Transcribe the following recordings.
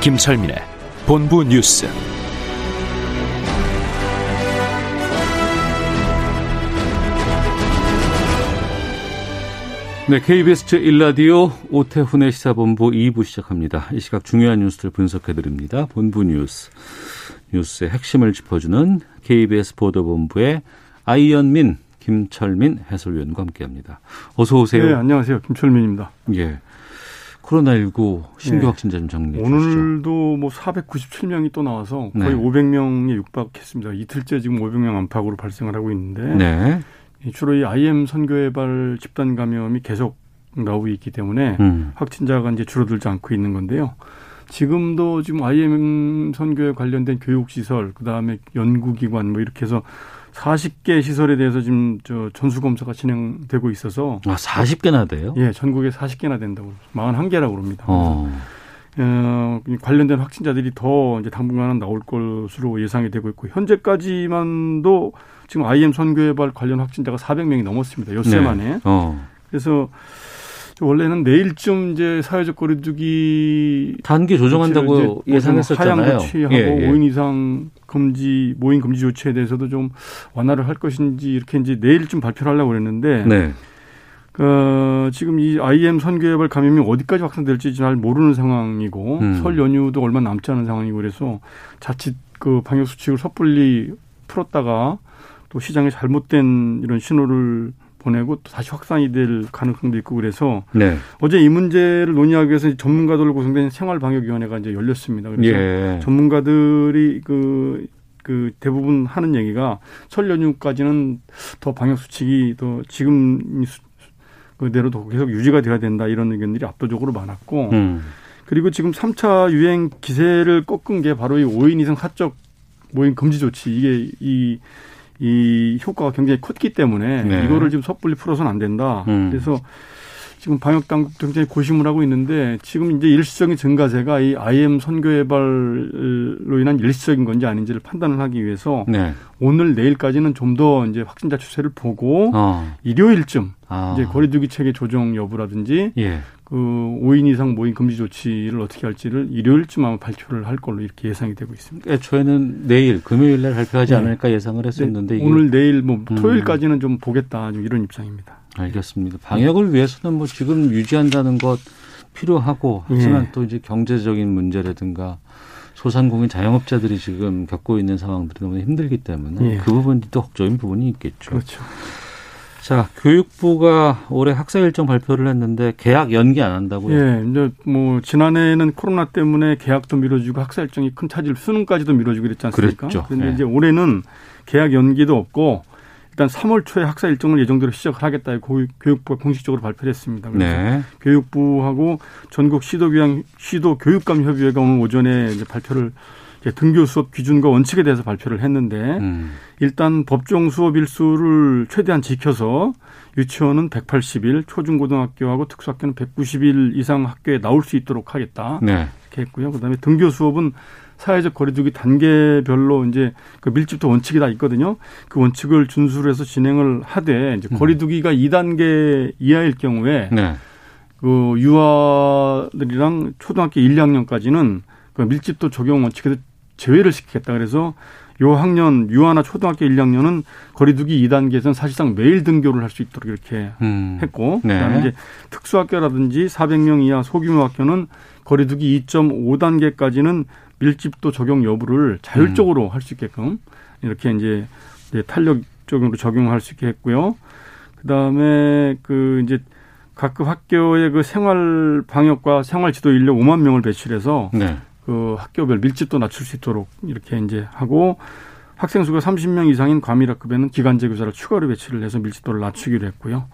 김철민의 본부 뉴스. 네, KBS 제1라디오 오태훈의 시사본부 2부 시작합니다. 이 시각 중요한 뉴스를 분석해드립니다. 본부 뉴스. 뉴스의 핵심을 짚어주는 KBS 보도본부의 아이언민, 김철민 해설위원과 함께합니다. 어서 오세요. 네, 안녕하세요. 김철민입니다. 예. 코로나19 신규 확진자 좀 정리해 주시죠. 오늘도 뭐 497명이 또 나와서 거의 500명에 육박했습니다. 이틀째 지금 500명 안팎으로 발생을 하고 있는데 주로 이 IM선교회발 집단 감염이 계속 나오고 있기 때문에 확진자가 이제 줄어들지 않고 있는 건데요. 지금도 지금 IM선교회 관련된 교육시설, 그다음에 연구기관 뭐 이렇게 해서 40개 시설에 대해서 지금 저 전수검사가 진행되고 있어서. 아, 40개나 돼요? 예, 전국에 40개나 된다고. 41개라고 합니다. 관련된 확진자들이 더 이제 당분간은 나올 것으로 예상이 되고 있고, 현재까지만도 지금 IM 선교회발 관련 확진자가 400명이 넘었습니다. 엿새 만에. 그래서 원래는 내일쯤 이제 사회적 거리두기 단계 조정한다고 예상했었잖아요. 하향 조치하고 5인 이상 금지, 모임 금지 조치에 대해서도 좀 완화를 할 것인지 이렇게 이제 내일쯤 발표를 하려고 그랬는데 지금 이 IM 선교회발 감염이 어디까지 확산될지 잘 모르는 상황이고 설 연휴도 얼마 남지 않은 상황이고, 그래서 자칫 그 방역 수칙을 섣불리 풀었다가 또 시장에 잘못된 이런 신호를 보내고 또 다시 확산이 될 가능성도 있고, 그래서 어제 이 문제를 논의하기 위해서 전문가들로 구성된 생활방역위원회가 이제 열렸습니다. 그래서 전문가들이 그 대부분 하는 얘기가 설 연휴까지는 더 방역 수칙이 더 지금 그대로 계속 유지가 돼야 된다, 이런 의견들이 압도적으로 많았고 그리고 지금 3차 유행 기세를 꺾은 게 바로 이 5인 이상 사적 모임 금지 조치, 이게 이 효과가 굉장히 컸기 때문에 이거를 지금 섣불리 풀어서는 안 된다. 그래서 지금 방역 당국도 굉장히 고심을 하고 있는데, 지금 이제 일시적인 증가세가 이 IM 선교회발로 인한 일시적인 건지 아닌지를 판단을 하기 위해서 오늘 내일까지는 좀 더 이제 확진자 추세를 보고 일요일쯤 이제 거리두기 체계 조정 여부라든지 그 5인 이상 모임 금지 조치를 어떻게 할지를 일요일쯤 아마 발표를 할 걸로 이렇게 예상이 되고 있습니다. 저희는 내일 금요일 날 발표하지 않을까 예상을 했었는데 오늘 내일 뭐 토요일까지는 좀 보겠다, 좀 이런 입장입니다. 알겠습니다. 방역을 위해서는 뭐 지금 유지한다는 것 필요하고, 하지만 또 이제 경제적인 문제라든가 소상공인 자영업자들이 지금 겪고 있는 상황들이 너무 힘들기 때문에 그 부분이 또 걱정인 부분이 있겠죠. 그렇죠. 자, 교육부가 올해 학사 일정 발표를 했는데 개학 연기 안 한다고요? 이제 뭐 지난해에는 코로나 때문에 개학도 미뤄지고 학사 일정이 큰 차질, 수능까지도 미뤄지고 그랬지 않습니까? 그렇죠. 그런데 이제 올해는 개학 연기도 없고 일단 3월 초에 학사 일정을 예정대로 시작을 하겠다, 교육부가 공식적으로 발표했습니다. 그래서 교육부하고 전국 시도교육감협의회가 오늘 오전에 이제 발표를, 등교 수업 기준과 원칙에 대해서 발표를 했는데 일단 법정 수업 일수를 최대한 지켜서 유치원은 180일, 초중고등학교하고 특수학교는 190일 이상 학교에 나올 수 있도록 하겠다. 이렇게 했고요. 그다음에 등교 수업은 사회적 거리두기 단계별로 이제 그 밀집도 원칙이 다 있거든요. 그 원칙을 준수를 해서 진행을 하되, 이제 거리두기가 2단계 이하일 경우에 그 유아들이랑 초등학교 1, 2학년까지는 그 밀집도 적용 원칙에서 제외를 시키겠다. 그래서 요 학년, 유아나 초등학교 1, 2학년은 거리두기 2단계에서는 사실상 매일 등교를 할 수 있도록 이렇게 했고, 그다음에 이제 특수학교라든지 400명 이하 소규모 학교는 거리두기 2.5단계까지는 밀집도 적용 여부를 자율적으로 할 수 있게끔 이렇게 이제 탄력적으로 적용할 수 있게 했고요. 그다음에 그 이제 각급 학교의 그 생활 방역과 생활 지도 인력 5만 명을 배출해서 그 학교별 밀집도 낮출 수 있도록 이렇게 이제 하고, 학생 수가 30명 이상인 과밀 학급에는 기간제 교사를 추가로 배치를 해서 밀집도를 낮추기로 했고요.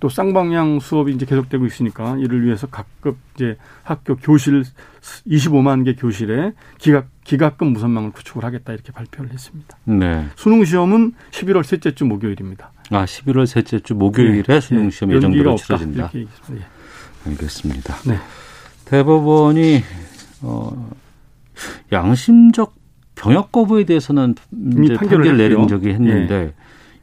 또 쌍방향 수업이 이제 계속되고 있으니까 이를 위해서 각급 이제 학교 교실 25만 개 교실에 기각금 무선망을 구축을 하겠다 이렇게 발표를 했습니다. 네. 수능 시험은 11월 셋째 주 목요일입니다. 아, 11월 셋째 주 목요일에 네. 수능 시험 네. 예정대로 치러진다. 네. 알겠습니다. 네. 대법원이 양심적 병역 거부에 대해서는 이제 판결을 내린 적이 했는데. 예.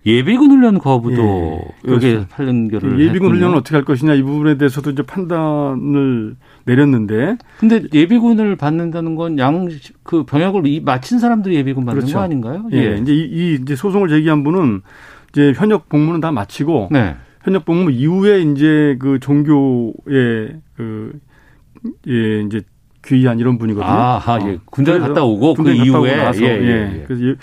예비군 훈련 거부도 예, 여기에 판결을 했군요. 예비군 훈련을 어떻게 할 것이냐 이 부분에 대해서도 이제 판단을 내렸는데. 근데 예비군을 받는다는 건 그 병역을 마친 사람들이 예비군 받는 그렇죠. 거 아닌가요? 예. 예. 이제 이제 소송을 제기한 분은 이제 현역 복무는 다 마치고 네. 현역 복무 이후에 이제 그 종교의 이제 귀의한 이런 분이거든요. 아하, 예. 군대를 갔다 오고 군대를 그 이후에 나서, 예. 그래서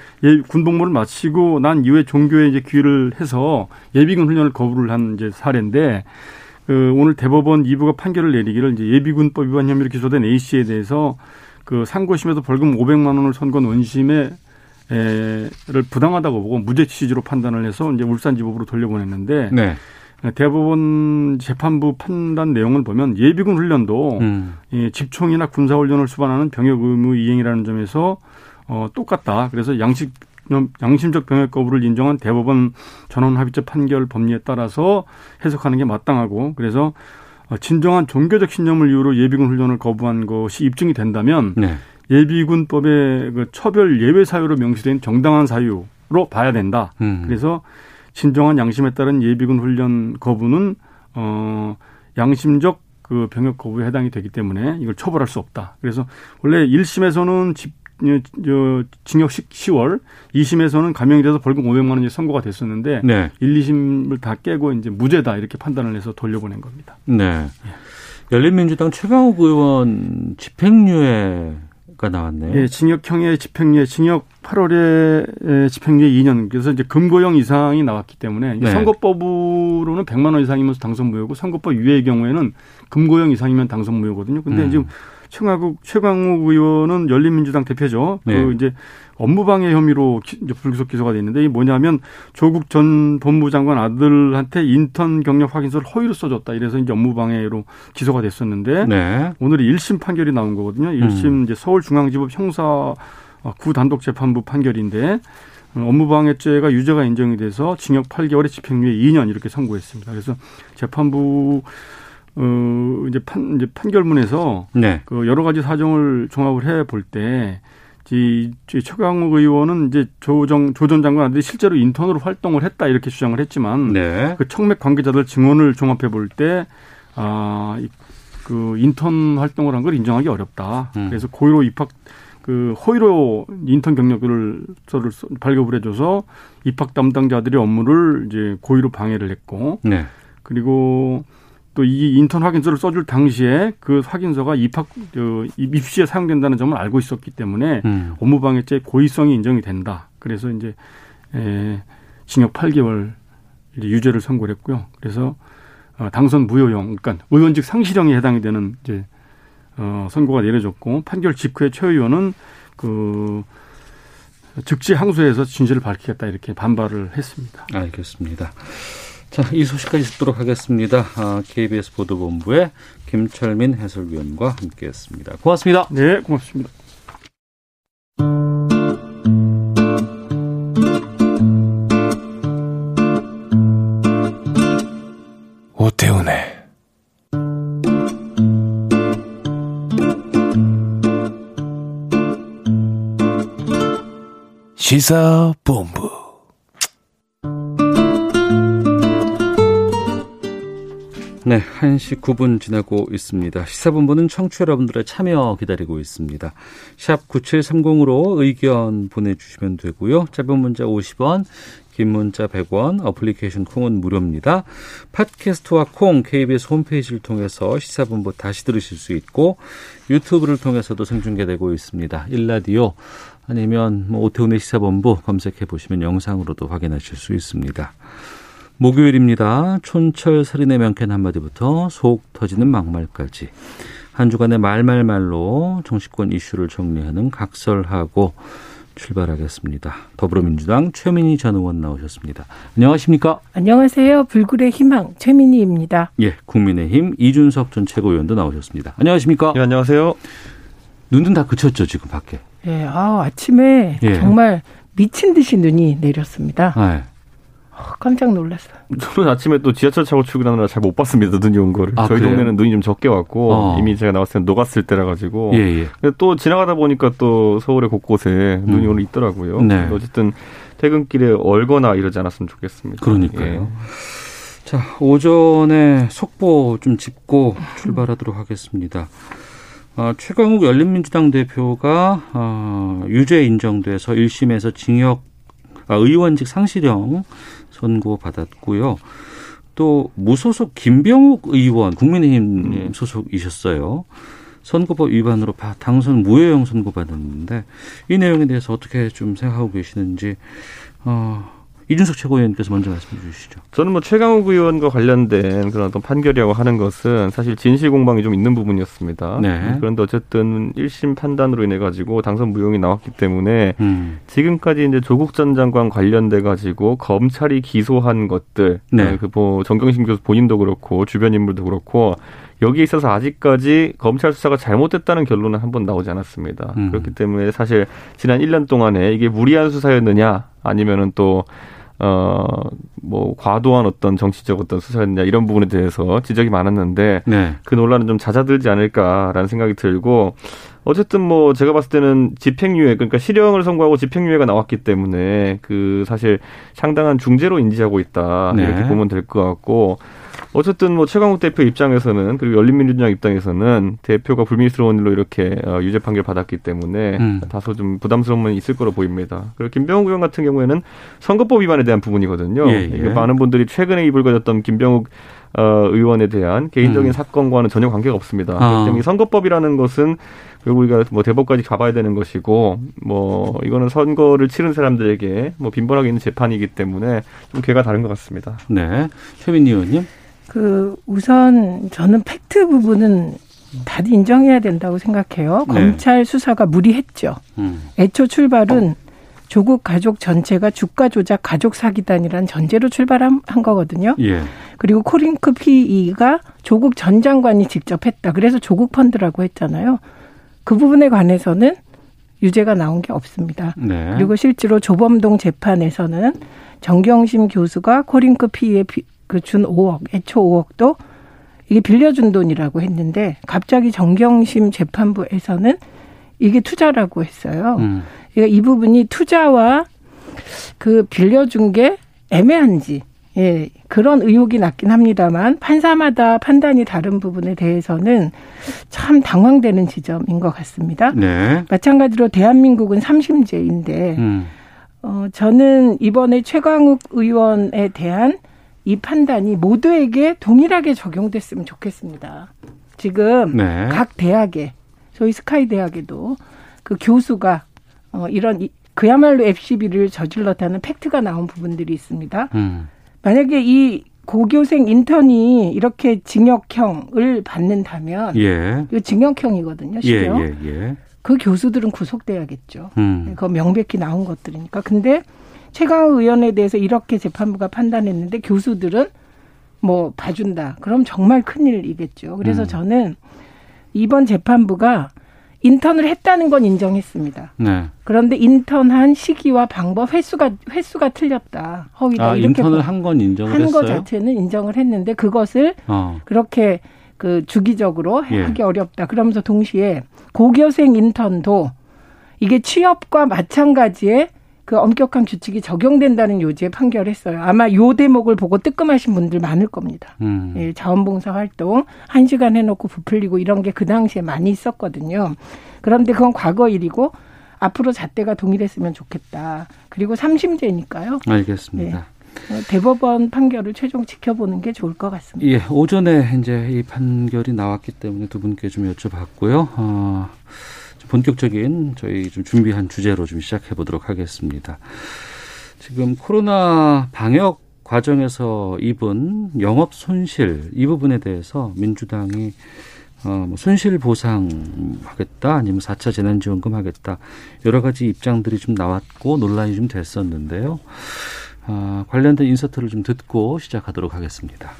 군복무를 마치고 난 이후에 종교에 이제 귀의를 해서 예비군 훈련을 거부를 한 이제 사례인데 그 오늘 대법원 2부가 판결을 내리기를 이제 예비군법 위반 혐의로 기소된 A 씨에 대해서 그 상고심에서 벌금 500만 원을 선고한 원심에를 부당하다고 보고 무죄 취지로 판단을 해서 이제 울산지법으로 돌려보냈는데. 네. 대법원 재판부 판단 내용을 보면 예비군 훈련도 집총이나 군사훈련을 수반하는 병역 의무 이행이라는 점에서 똑같다. 그래서 양심적 병역 거부를 인정한 대법원 전원합의체 판결 법리에 따라서 해석하는 게 마땅하고 그래서 진정한 종교적 신념을 이유로 예비군 훈련을 거부한 것이 입증이 된다면 네. 예비군법의 그 처벌 예외 사유로 명시된 정당한 사유로 봐야 된다. 그래서 진정한 양심에 따른 예비군 훈련 거부는 양심적 그 병역 거부에 해당이 되기 때문에 이걸 처벌할 수 없다. 그래서 원래 1심에서는 징역 10월, 2심에서는 감형이 돼서 벌금 500만 원이 선고가 됐었는데 네. 1, 2심을 다 깨고 이제 무죄다 이렇게 판단을 해서 돌려보낸 겁니다. 네. 예. 열린민주당 최강욱 의원 집행유예 나왔네요. 예, 징역형의 집행유예, 징역 8월에 집행유예 2년. 그래서 이제 금고형 이상이 나왔기 때문에 네. 선거법으로는 100만 원 이상이면 당선무효고 선거법 유예의 경우에는 금고형 이상이면 당선무효거든요. 그런데 지금 최강욱 의원은 열린민주당 대표죠. 네. 그 이제 업무방해 혐의로 불기소 기소가 돼 있는데 이 뭐냐면 조국 전 법무장관 아들한테 인턴 경력 확인서를 허위로 써줬다. 이래서 이제 업무방해로 기소가 됐었는데 네. 오늘이 1심 판결이 나온 거거든요. 1심 이제 서울중앙지법 형사 구단독재판부 판결인데 업무방해죄가 유죄가 인정이 돼서 징역 8개월에 집행유예 2년 이렇게 선고했습니다. 그래서 재판부 이제 판결문에서 네. 그 여러 가지 사정을 종합을 해볼 때, 최강욱 의원은 이제 조 전 장관 아들이 실제로 인턴으로 활동을 했다 이렇게 주장을 했지만, 네. 그 청맥 관계자들 증언을 종합해 볼 때, 그 인턴 활동을 한 걸 인정하기 어렵다. 그래서 고의로 허위로 인턴 경력을 발급을 해줘서 입학 담당자들의 업무를 이제 고의로 방해를 했고, 네. 그리고 또 이 인턴 확인서를 써줄 당시에 그 확인서가 입시에 사용된다는 점을 알고 있었기 때문에 업무방해죄 고의성이 인정이 된다. 그래서 이제 징역 8개월 유죄를 선고를 했고요. 그래서 당선 무효형, 그러니까 의원직 상실형에 해당이 되는 이제 선고가 내려졌고 판결 직후에 최 의원은 그 즉시 항소해서 진실을 밝히겠다 이렇게 반발을 했습니다. 알겠습니다. 자, 이 소식까지 듣도록 하겠습니다. KBS 보도본부의 김철민 해설위원과 함께했습니다. 고맙습니다. 네, 고맙습니다. 오태훈의 시사본부. 네, 1시 9분 지나고 있습니다. 시사본부는 청취자 여러분들의 참여 기다리고 있습니다. 샵 9730으로 의견 보내주시면 되고요. 짧은 문자 50원, 긴 문자 100원, 어플리케이션 콩은 무료입니다. 팟캐스트와 콩, KBS 홈페이지를 통해서 시사본부 다시 들으실 수 있고 유튜브를 통해서도 생중계되고 있습니다. 일라디오 아니면 오태훈의 시사본부 검색해 보시면 영상으로도 확인하실 수 있습니다. 목요일입니다. 촌철살인의 명쾌한 한마디부터 속 터지는 막말까지 한 주간의 말말말로 정치권 이슈를 정리하는 각설하고 출발하겠습니다. 더불어민주당 최민희 전 의원 나오셨습니다. 안녕하십니까? 안녕하세요. 불굴의 희망 최민희입니다. 예, 국민의힘 이준석 전 최고위원도 나오셨습니다. 안녕하십니까? 예, 안녕하세요. 눈은 다 그쳤죠, 지금 밖에? 예, 아침에 예. 정말 미친 듯이 눈이 내렸습니다. 네. 깜짝 놀랐어요. 저는 아침에 또 지하철 차고 출근하느라 잘 못 봤습니다. 눈이 온 거를. 저희 그래요? 동네는 눈이 좀 적게 왔고 이미 제가 나왔을 때 녹았을 때라 가지고. 예. 근데 또 지나가다 보니까 또 서울의 곳곳에 눈이 오늘 있더라고요. 네. 어쨌든 퇴근길에 얼거나 이러지 않았으면 좋겠습니다. 그러니까요. 예. 자, 오전에 속보 좀 짚고 출발하도록 하겠습니다. 최강욱 열린민주당 대표가 유죄 인정돼서 1심에서 징역 의원직 상실형 선고받았고요. 또 무소속 김병욱 의원 국민의힘 소속이셨어요. 선거법 위반으로 당선 무효형 선고받았는데 이 내용에 대해서 어떻게 좀 생각하고 계시는지 이준석 최고위원께서 먼저 말씀해 주시죠. 저는 최강욱 의원과 관련된 그런 어떤 판결이라고 하는 것은 사실 진실 공방이 좀 있는 부분이었습니다. 네. 그런데 어쨌든 1심 판단으로 인해 가지고 당선 무효형이 나왔기 때문에 지금까지 이제 조국 전 장관 관련돼 가지고 검찰이 기소한 것들, 네. 정경심 교수 본인도 그렇고 주변 인물도 그렇고 여기에 있어서 아직까지 검찰 수사가 잘못됐다는 결론은 한 번 나오지 않았습니다. 그렇기 때문에 사실 지난 1년 동안에 이게 무리한 수사였느냐 아니면은 또 과도한 어떤 정치적 어떤 수사였냐 이런 부분에 대해서 지적이 많았는데 네. 그 논란은 좀 잦아들지 않을까라는 생각이 들고 어쨌든 제가 봤을 때는 집행유예 그러니까 실형을 선고하고 집행유예가 나왔기 때문에 그 사실 상당한 중죄로 인지하고 있다 네. 이렇게 보면 될 것 같고 어쨌든 최강욱 대표 입장에서는 그리고 열린민주당 입장에서는 대표가 불미스러운 일로 이렇게 유죄 판결 받았기 때문에 다소 좀 부담스러운 면이 있을 거로 보입니다. 그리고 김병욱 의원 같은 경우에는 선거법 위반에 대한 부분이거든요. 예. 많은 분들이 최근에 입을 거졌던 김병욱 의원에 대한 개인적인 사건과는 전혀 관계가 없습니다. 그렇기 때문에 선거법이라는 것은 결국 우리가 대법까지 가봐야 되는 것이고 이거는 선거를 치른 사람들에게 빈번하게 있는 재판이기 때문에 좀 괴가 다른 것 같습니다. 네, 최민희 의원님. 우선 저는 팩트 부분은 다들 인정해야 된다고 생각해요. 네. 검찰 수사가 무리했죠. 애초 출발은 조국 가족 전체가 주가 조작 가족 사기단이라는 전제로 출발한 거거든요. 예. 그리고 코링크 PE가 조국 전 장관이 직접 했다. 그래서 조국 펀드라고 했잖아요. 그 부분에 관해서는 유죄가 나온 게 없습니다. 네. 그리고 실제로 조범동 재판에서는 정경심 교수가 코링크 PE에 준 5억, 애초 5억도 이게 빌려준 돈이라고 했는데 갑자기 정경심 재판부에서는 이게 투자라고 했어요. 그러니까 이 부분이 투자와 빌려준 게 애매한지 그런 의혹이 났긴 합니다만 판사마다 판단이 다른 부분에 대해서는 참 당황되는 지점인 것 같습니다. 네. 마찬가지로 대한민국은 3심제인데 저는 이번에 최강욱 의원에 대한 이 판단이 모두에게 동일하게 적용됐으면 좋겠습니다. 지금 네. 각 대학에 저희 스카이 대학에도 그 교수가 이런 그야말로 FCB를 저질렀다는 팩트가 나온 부분들이 있습니다. 만약에 이 고교생 인턴이 이렇게 징역형을 받는다면 이거 징역형이거든요. 실제로. 그 교수들은 구속돼야겠죠. 그거 명백히 나온 것들이니까. 근데 최강욱 의원에 대해서 이렇게 재판부가 판단했는데 교수들은 봐준다. 그럼 정말 큰일이겠죠. 그래서 저는 이번 재판부가 인턴을 했다는 건 인정했습니다. 네. 그런데 인턴한 시기와 방법, 횟수가 틀렸다. 허위다. 이렇게 인턴을 한 건 인정을 했어요? 한 거 자체는 인정을 했는데 그것을 그렇게 주기적으로 하기 어렵다. 그러면서 동시에 고교생 인턴도 이게 취업과 마찬가지의 엄격한 규칙이 적용된다는 요지에 판결했어요. 아마 요 대목을 보고 뜨끔하신 분들 많을 겁니다. 예, 자원봉사 활동 1시간 해놓고 부풀리고 이런 게 그 당시에 많이 있었거든요. 그런데 그건 과거 일이고 앞으로 잣대가 동일했으면 좋겠다. 그리고 3심제니까요. 알겠습니다. 예, 대법원 판결을 최종 지켜보는 게 좋을 것 같습니다. 예, 오전에 이제 이 판결이 나왔기 때문에 두 분께 좀 여쭤봤고요. 본격적인 저희 좀 준비한 주제로 좀 시작해 보도록 하겠습니다. 지금 코로나 방역 과정에서 입은 영업 손실 이 부분에 대해서 민주당이 뭐 손실보상 하겠다, 아니면 4차 재난지원금 하겠다, 여러 가지 입장들이 좀 나왔고 논란이 좀 됐었는데요. 관련된 인서트를 좀 듣고 시작하도록 하겠습니다.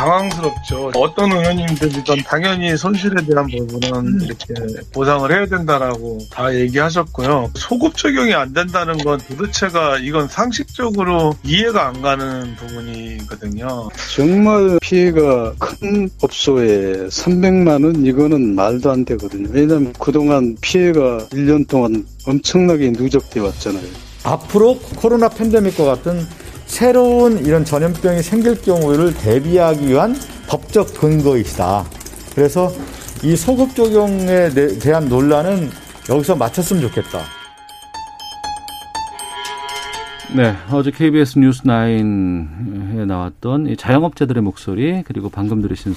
당황스럽죠. 어떤 의원님들이든 당연히 손실에 대한 부분은 이렇게 보상을 해야 된다라고 다 얘기하셨고요. 소급 적용이 안 된다는 건 도대체가 이건 상식적으로 이해가 안 가는 부분이거든요. 정말 피해가 큰 업소에 300만 원 이거는 말도 안 되거든요. 왜냐하면 그동안 피해가 1년 동안 엄청나게 누적돼 왔잖아요. 앞으로 코로나 팬데믹과 같은 새로운 이런 전염병이 생길 경우를 대비하기 위한 법적 근거이다. 그래서 이 소급 적용에 대한 논란은 여기서 마쳤으면 좋겠다. 네, 어제 KBS 뉴스9에 나왔던 이 자영업자들의 목소리, 그리고 방금 들으신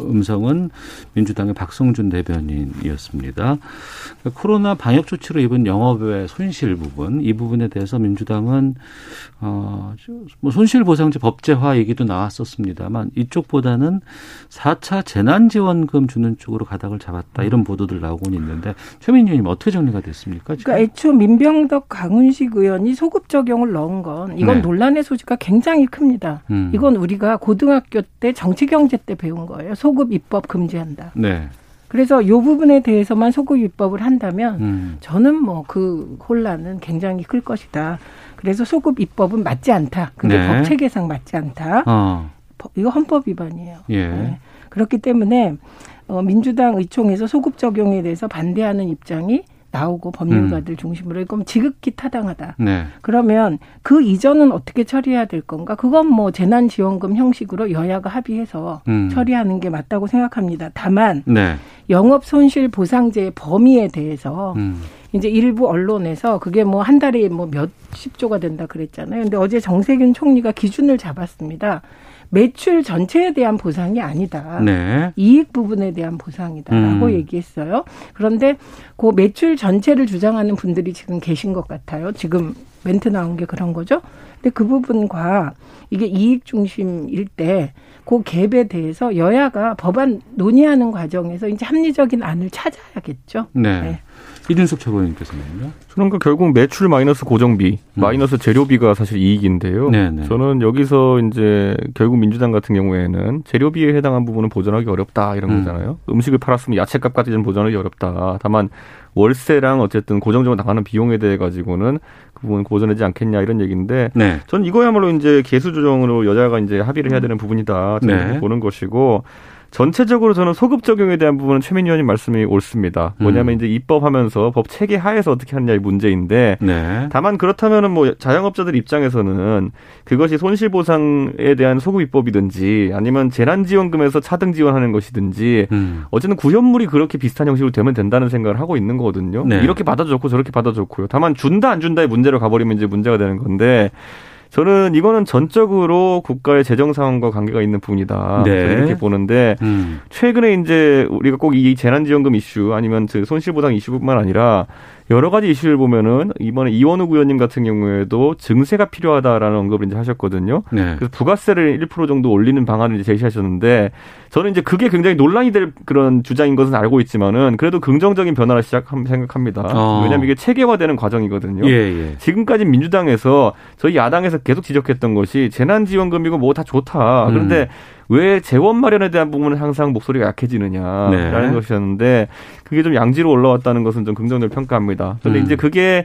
음성은 민주당의 박성준 대변인이었습니다. 그러니까 코로나 방역 조치로 입은 영업의 손실 부분, 이 부분에 대해서 민주당은 뭐 손실보상제 법제화 얘기도 나왔었습니다만 이쪽보다는 4차 재난지원금 주는 쪽으로 가닥을 잡았다, 이런 보도들 나오곤 있는데 최민희 의원님 어떻게 정리가 됐습니까? 지금? 그러니까 애초 민병덕 강훈식 의원이 소급 적용을 넣은 건 이건 네. 논란의 소지가 굉장히 큽니다. 이건 우리가 고등학교 때 정치경제 때 배운 거예요. 소급 입법 금지한다. 네. 그래서 이 부분에 대해서만 소급 입법을 한다면 저는 뭐 그 혼란은 굉장히 클 것이다. 그래서 소급 입법은 맞지 않다. 그게 네. 법 체계상 맞지 않다. 이거 헌법 위반이에요. 예. 네. 그렇기 때문에 민주당 의총에서 소급 적용에 대해서 반대하는 입장이 나오고 법률가들 중심으로 그럼 지극히 타당하다. 네. 그러면 그 이전은 어떻게 처리해야 될 건가? 그건 뭐 재난지원금 형식으로 여야가 합의해서 처리하는 게 맞다고 생각합니다. 다만 네. 영업손실보상제의 범위에 대해서 이제 일부 언론에서 그게 뭐 한 달에 뭐 몇십조가 된다 그랬잖아요. 근데 어제 정세균 총리가 기준을 잡았습니다. 매출 전체에 대한 보상이 아니다. 네. 이익 부분에 대한 보상이다라고 얘기했어요. 그런데 그 매출 전체를 주장하는 분들이 지금 계신 것 같아요. 지금 멘트 나온 게 그런 거죠. 근데 그 부분과 이게 이익 중심일 때 그 갭에 대해서 여야가 법안 논의하는 과정에서 이제 합리적인 안을 찾아야겠죠. 네. 네. 이준석 최고위원님께서는요? 그러니까 결국 매출 마이너스 고정비, 마이너스 재료비가 사실 이익인데요. 네네. 저는 여기서 이제 결국 민주당 같은 경우에는 재료비에 해당한 부분은 보전하기 어렵다 이런 거잖아요. 음식을 팔았으면 야채값까지는 보전하기 어렵다. 다만 월세랑 어쨌든 고정적으로 나가는 비용에 대해 가지고는 그 부분 보전하지 않겠냐 이런 얘기인데, 네. 저는 이거야말로 이제 계수 조정으로 여야가 이제 합의를 해야 되는 부분이다 저는 네. 보는 것이고. 전체적으로 저는 소급 적용에 대한 부분은 최민희 의원님 말씀이 옳습니다. 뭐냐면 이제 입법하면서 법 체계 하에서 어떻게 하느냐의 문제인데, 네. 다만 그렇다면은 뭐 자영업자들 입장에서는 그것이 손실 보상에 대한 소급 입법이든지 아니면 재난지원금에서 차등 지원하는 것이든지 어쨌든 구현물이 그렇게 비슷한 형식으로 되면 된다는 생각을 하고 있는 거거든요. 네. 이렇게 받아줬고 저렇게 받아줬고요. 다만 준다 안 준다의 문제로 가버리면 이제 문제가 되는 건데. 저는 이거는 전적으로 국가의 재정 상황과 관계가 있는 부분이다. 네. 저는 이렇게 보는데 최근에 이제 우리가 꼭 이 재난지원금 이슈 아니면 손실보상 이슈뿐만 아니라 여러 가지 이슈를 보면은 이번에 이원욱 의원님 같은 경우에도 증세가 필요하다라는 언급을 이제 하셨거든요. 네. 그래서 부가세를 1% 정도 올리는 방안을 이제 제시하셨는데 저는 이제 그게 굉장히 논란이 될 그런 주장인 것은 알고 있지만은 그래도 긍정적인 변화를 생각합니다. 왜냐하면 이게 체계화되는 과정이거든요. 예, 예. 지금까지 민주당에서 저희 야당에서 계속 지적했던 것이 재난지원금이고 뭐 다 좋다. 그런데 왜 재원 마련에 대한 부분은 항상 목소리가 약해지느냐라는 네. 것이었는데 그게 좀 양지로 올라왔다는 것은 좀 긍정적으로 평가합니다. 그런데 이제 그게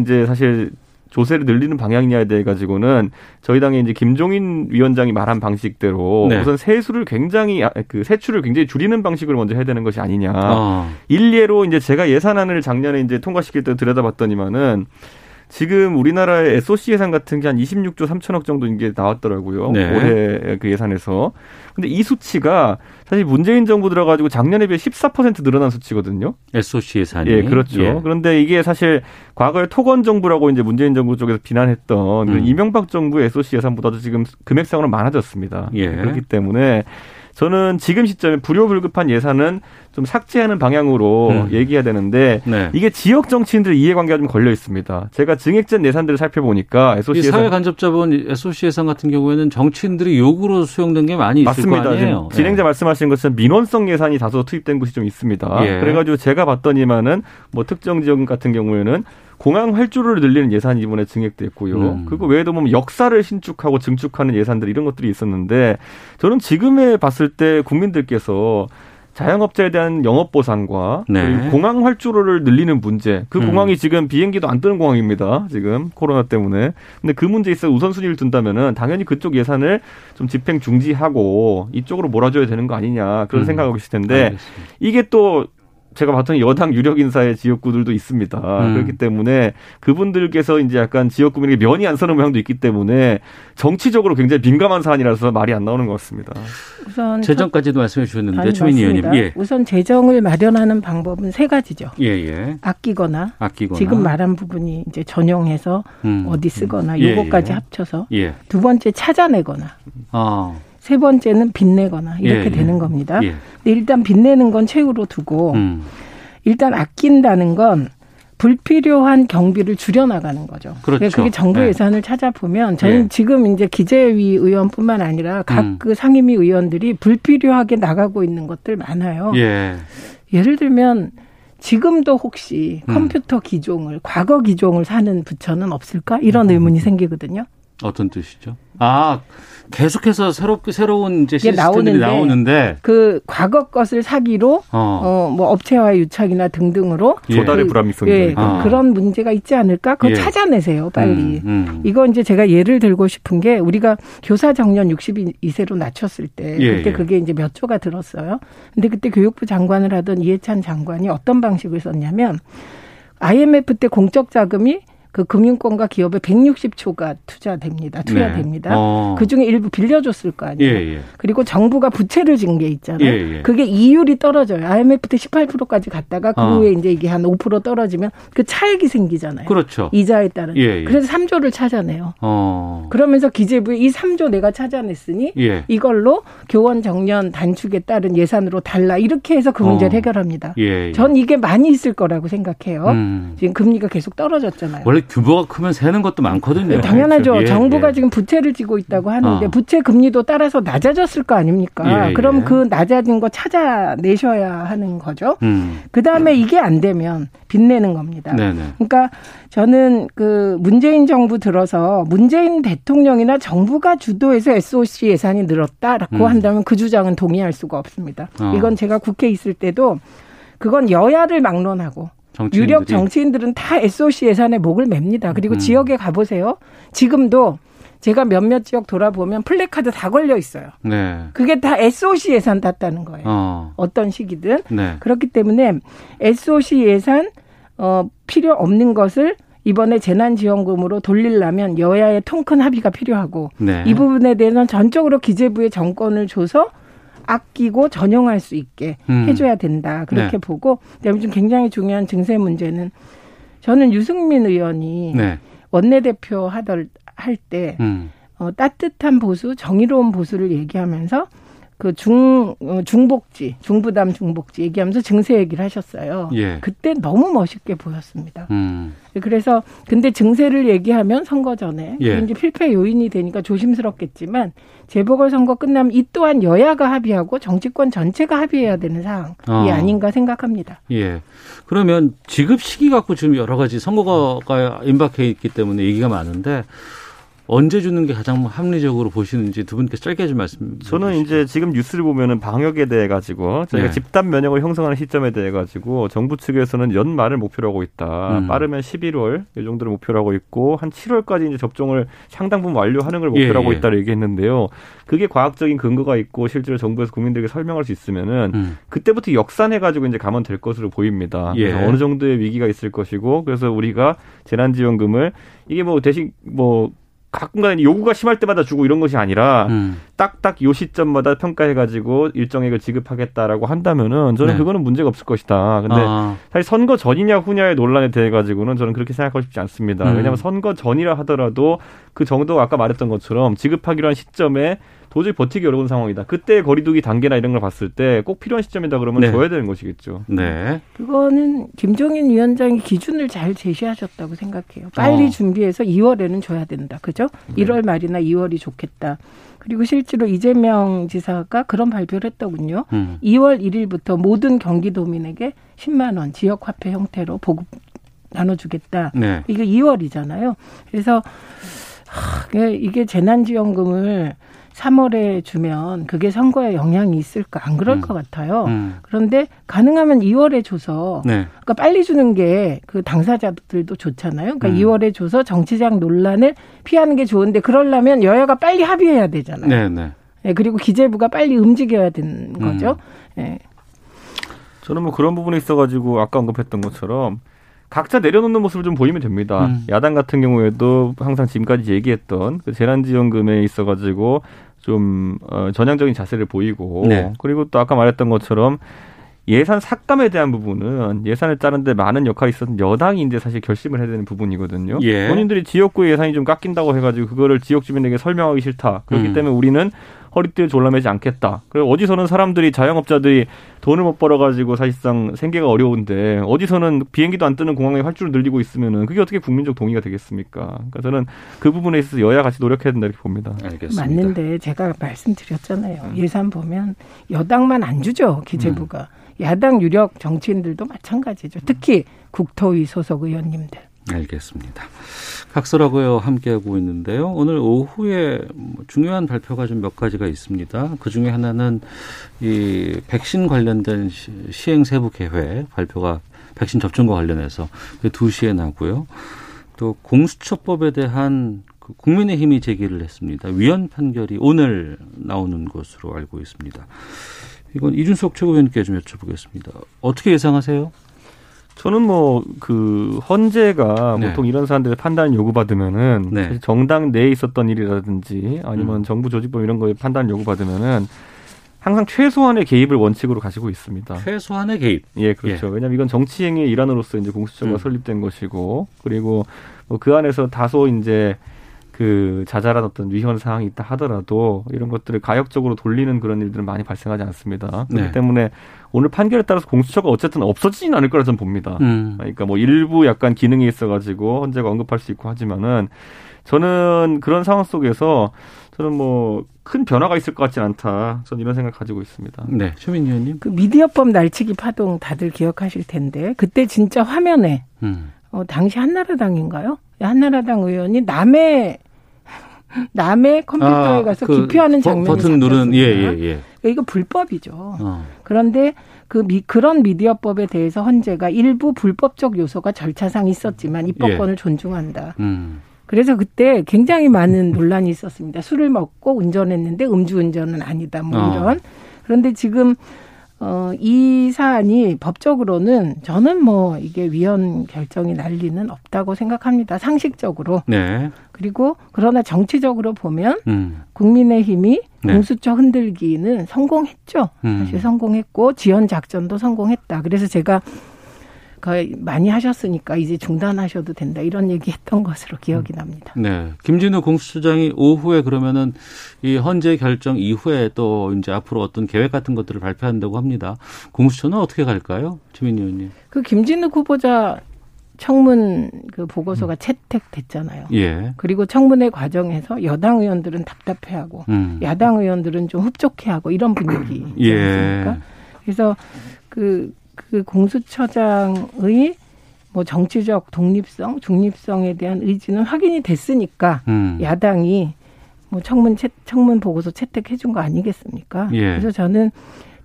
이제 사실 조세를 늘리는 방향이냐에 대해 가지고는 저희 당의 이제 김종인 위원장이 말한 방식대로 네. 우선 세출을 굉장히 줄이는 방식을 먼저 해야 되는 것이 아니냐. 일례로 이제 제가 예산안을 작년에 이제 통과시킬 때 들여다봤더니만은. 지금 우리나라의 SOC 예산 같은 게 한 26조 3천억 정도 이게 나왔더라고요. 네. 올해 그 예산에서. 근데 이 수치가 사실 문재인 정부 들어가지고 작년에 비해 14% 늘어난 수치거든요. SOC 예산이. 예, 그렇죠. 예. 그런데 이게 사실 과거에 토건 정부라고 이제 문재인 정부 쪽에서 비난했던 그 이명박 정부의 SOC 예산보다도 지금 금액상으로 많아졌습니다. 예. 그렇기 때문에 저는 지금 시점에 불효불급한 예산은 좀 삭제하는 방향으로 얘기해야 되는데 네. 이게 지역 정치인들 이해관계가 좀 걸려 있습니다. 제가 증액된 예산들을 살펴보니까 SOC 예산. 사회간접자본 SOC 예산 같은 경우에는 정치인들이 요구로 수용된 게 많이 있을 맞습니다. 거 아니에요. 네. 진행자 말씀하신 것처럼 민원성 예산이 다소 투입된 곳이 좀 있습니다. 예. 그래가지고 제가 봤더니만은 뭐 특정 지역 같은 경우에는 공항 활주로를 늘리는 예산이 이번에 증액됐고요. 그리고 외에도 보면 역사를 신축하고 증축하는 예산들 이런 것들이 있었는데 저는 지금에 봤을 때 국민들께서 자영업자에 대한 영업보상과 네. 공항 활주로를 늘리는 문제. 그 공항이 지금 비행기도 안 뜨는 공항입니다. 지금 코로나 때문에. 근데 그 문제에 있어서 우선순위를 둔다면은 당연히 그쪽 예산을 좀 집행 중지하고 이쪽으로 몰아줘야 되는 거 아니냐 그런 생각하고 계실 텐데 알겠습니다. 이게 또 제가 봤더니 여당 유력 인사의 지역구들도 있습니다. 그렇기 때문에 그분들께서 이제 약간 지역구민에게 면이 안 서는 모양도 있기 때문에 정치적으로 굉장히 민감한 사안이라서 말이 안 나오는 것 같습니다. 우선 재정까지도 말씀해 주셨는데 최민희 의원님. 예. 우선 재정을 마련하는 방법은 세 가지죠. 예예. 아끼거나 지금 말한 부분이 이제 전용해서 어디 쓰거나 요거까지 합쳐서 두 번째 찾아내거나. 세 번째는 빚내거나 이렇게 되는 겁니다. 근데 일단 빚내는 건 최후로 두고 일단 아낀다는 건 불필요한 경비를 줄여나가는 거죠. 그렇죠. 그게 정부 예산을 찾아보면 저는 지금 이제 기재위 의원뿐만 아니라 각 그 상임위 의원들이 불필요하게 나가고 있는 것들 많아요. 예를 들면 지금도 혹시 컴퓨터 기종을 과거 기종을 사는 부처는 없을까? 이런 의문이 생기거든요. 어떤 뜻이죠? 계속해서 새로운 이제 시스템이 나오는데 그 과거 것을 사기로 뭐 업체와 유착이나 등등으로 조달의 불합리성이 그런 문제가 있지 않을까? 그거 찾아내세요, 빨리. 이거 이제 제가 예를 들고 싶은 게 우리가 교사 정년 62세로 낮췄을 때 그때 그게 이제 몇 조가 들었어요. 근데 그때 교육부 장관을 하던 이해찬 장관이 어떤 방식을 썼냐면 IMF 때 공적 자금이 그 금융권과 기업에 160조가 투자됩니다. 그중에 일부 빌려줬을 거 아니에요. 그리고 정부가 부채를 진 게 있잖아요. 그게 이율이 떨어져요. IMF 때 18%까지 갔다가 그 후에 이제 이게 한 5% 떨어지면 그 차액이 생기잖아요. 그렇죠. 이자에 따른. 그래서 3조를 찾아내요. 그러면서 기재부에 이 3조 내가 찾아냈으니 이걸로 교원 정년 단축에 따른 예산으로 달라. 이렇게 해서 그 문제를 해결합니다. 전 이게 많이 있을 거라고 생각해요. 지금 금리가 계속 떨어졌잖아요. 원래 규모가 크면 새는 것도 많거든요. 당연하죠. 정부가 지금 부채를 지고 있다고 하는데 부채 금리도 따라서 낮아졌을 거 아닙니까? 그럼 그 낮아진 거 찾아내셔야 하는 거죠. 그다음에 이게 안 되면 빚내는 겁니다. 그러니까 저는 그 문재인 정부 들어서 문재인 대통령이나 정부가 주도해서 SOC 예산이 늘었다라고 한다면 그 주장은 동의할 수가 없습니다. 이건 제가 국회에 있을 때도 그건 여야를 막론하고 정치인들이. 유력 정치인들은 다 SOC 예산에 목을 맵니다. 그리고 지역에 가보세요. 지금도 제가 몇몇 지역 돌아보면 플래카드 다 걸려 있어요. 그게 다 SOC 예산 땄다는 거예요. 어떤 시기든. 그렇기 때문에 SOC 예산 필요 없는 것을 이번에 재난지원금으로 돌리려면 여야의 통큰 합의가 필요하고 이 부분에 대해서는 전적으로 기재부에 정권을 줘서 아끼고 전용할 수 있게 해줘야 된다. 그렇게 보고 그다음에 좀 굉장히 중요한 증세 문제는 저는 유승민 의원이 원내대표 할 때 따뜻한 보수, 정의로운 보수를 얘기하면서 그 중복지, 중부담 중복지 얘기하면서 증세 얘기를 하셨어요. 그때 너무 멋있게 보였습니다. 그래서 근데 증세를 얘기하면 선거 전에 이제 필패 요인이 되니까 조심스럽겠지만 재보궐선거 끝나면 이 또한 여야가 합의하고 정치권 전체가 합의해야 되는 사항이 아닌가 생각합니다. 그러면 지급 시기 갖고 지금 여러 가지 선거가 임박해 있기 때문에 얘기가 많은데 언제 주는 게 가장 합리적으로 보시는지 두 분께서 짧게 좀 말씀. 저는 이제 지금 뉴스를 보면은 방역에 대해 가지고 저희가 집단 면역을 형성하는 시점에 대해 가지고 정부 측에서는 연말을 목표로 하고 있다. 빠르면 11월 이 정도를 목표로 하고 있고 한 7월까지 이제 접종을 상당 부분 완료하는 걸 목표로 하고 있다고 얘기했는데요. 그게 과학적인 근거가 있고 실제로 정부에서 국민들에게 설명할 수 있으면은 그때부터 역산해 가지고 이제 가면 될 것으로 보입니다. 그래서 어느 정도의 위기가 있을 것이고 그래서 우리가 재난지원금을 이게 뭐 대신 뭐 가끔가다 요구가 심할 때마다 주고 이런 것이 아니라 딱딱 요 시점마다 평가해가지고 일정액을 지급하겠다라고 한다면은 저는 그거는 문제가 없을 것이다. 근데 사실 선거 전이냐 후냐의 논란에 대해 가지고는 저는 그렇게 생각하고 싶지 않습니다. 왜냐하면 선거 전이라 하더라도 그 정도가 아까 말했던 것처럼 지급하기로 한 시점에 도저히 버티기 어려운 상황이다. 그때 거리두기 단계나 이런 걸 봤을 때 꼭 필요한 시점이다 그러면 줘야 되는 것이겠죠. 네. 그거는 김종인 위원장이 기준을 잘 제시하셨다고 생각해요. 빨리 준비해서 2월에는 줘야 된다. 그죠? 네. 1월 말이나 2월이 좋겠다. 그리고 실제로 이재명 지사가 그런 발표를 했더군요. 2월 1일부터 모든 경기도민에게 10만 원 지역화폐 형태로 보급 나눠주겠다. 네. 이게 2월이잖아요. 그래서 이게 재난지원금을 3월에 주면 그게 선거에 영향이 있을까? 안 그럴 것 같아요. 그런데 가능하면 2월에 줘서 그러니까 빨리 주는 게 그 당사자들도 좋잖아요. 그러니까 2월에 줘서 정치적 논란을 피하는 게 좋은데 그러려면 여야가 빨리 합의해야 되잖아요. 네, 그리고 기재부가 빨리 움직여야 되는 거죠. 네. 저는 뭐 그런 부분에 있어가지고 아까 언급했던 것처럼 각자 내려놓는 모습을 좀 보이면 됩니다. 야당 같은 경우에도 항상 지금까지 얘기했던 그 재난지원금에 있어가지고 좀 전향적인 자세를 보이고 그리고 또 아까 말했던 것처럼 예산 삭감에 대한 부분은 예산을 짜는데 많은 역할이 있었던 여당이 이제 사실 결심을 해야 되는 부분이거든요. 예. 본인들이 지역구의 예산이 좀 깎인다고 해가지고 그거를 지역 주민에게 설명하기 싫다. 그렇기 때문에 우리는 허리띠를 졸라매지 않겠다. 그리고 어디서는 사람들이 자영업자들이 돈을 못 벌어가지고 사실상 생계가 어려운데 어디서는 비행기도 안 뜨는 공항에 활주를 늘리고 있으면은 그게 어떻게 국민적 동의가 되겠습니까? 그러니까 저는 그 부분에 있어서 여야 같이 노력해야 된다 이렇게 봅니다. 알겠습니다. 맞는데 제가 말씀드렸잖아요. 예산 보면 여당만 안 주죠 기재부가. 야당 유력 정치인들도 마찬가지죠. 특히 국토위 소속 의원님들. 알겠습니다. 각설하고요 함께하고 있는데요. 오늘 오후에 중요한 발표가 좀 몇 가지가 있습니다. 그중에 하나는 이 백신 관련된 시행 세부 계획 발표가 백신 접종과 관련해서 2시에 나고요. 또 공수처법에 대한 국민의힘이 제기를 했습니다. 위헌 판결이 오늘 나오는 것으로 알고 있습니다. 이건 이준석 최고위원께 좀 여쭤보겠습니다. 어떻게 예상하세요? 저는 뭐 그 헌재가 보통 이런 사안들의 판단을 요구받으면은 사실 정당 내에 있었던 일이라든지 아니면 정부 조직법 이런 거에 판단을 요구받으면은 항상 최소한의 개입을 원칙으로 가지고 있습니다. 최소한의 개입. 예, 그렇죠. 왜냐하면 이건 정치행위의 일환으로서 이제 공수처가 설립된 것이고 그리고 뭐 그 안에서 다소 이제 그 자잘한 어떤 위헌 사항이 있다 하더라도 이런 것들을 가역적으로 돌리는 그런 일들은 많이 발생하지 않습니다. 그렇기 때문에 오늘 판결에 따라서 공수처가 어쨌든 없어지진 않을 거라 저는 봅니다. 그러니까 뭐 일부 약간 기능이 있어가지고 헌재가 언급할 수 있고 하지만은 저는 그런 상황 속에서 저는 뭐 큰 변화가 있을 것 같지는 않다. 저는 이런 생각 가지고 있습니다. 네, 최민희 의원님. 그 미디어법 날치기 파동 다들 기억하실 텐데 그때 진짜 화면에 당시 한나라당인가요? 한나라당 의원이 남의 컴퓨터에 가서 기표하는 장면이 버튼 누른 이거 불법이죠. 그런데 그런 미디어법에 대해서 헌재가 일부 불법적 요소가 절차상 있었지만 입법권을 존중한다. 그래서 그때 굉장히 많은 논란이 있었습니다. 술을 먹고 운전했는데 음주운전은 아니다. 뭐 이런. 그런데 지금 이 사안이 법적으로는 저는 뭐 이게 위헌 결정이 날 리는 없다고 생각합니다. 상식적으로. 그리고 그러나 정치적으로 보면 국민의힘이 공수처 흔들기는 성공했죠. 사실 성공했고 지원 작전도 성공했다. 그래서 제가 거의 많이 하셨으니까 이제 중단하셔도 된다. 이런 얘기했던 것으로 기억이 납니다. 네, 김진우 공수처장이 오후에 그러면은 이 헌재 결정 이후에 또 이제 앞으로 어떤 계획 같은 것들을 발표한다고 합니다. 공수처는 어떻게 갈까요, 최민희 의원님? 그 김진우 후보자 청문 그 보고서가 채택됐잖아요. 그리고 청문회 과정에서 여당 의원들은 답답해하고 야당 의원들은 좀 흡족해하고 이런 분위기 있지 않습니까? 그래서 그 공수처장의 뭐 정치적 독립성, 중립성에 대한 의지는 확인이 됐으니까 야당이 뭐 청문 보고서 채택해준 거 아니겠습니까? 그래서 저는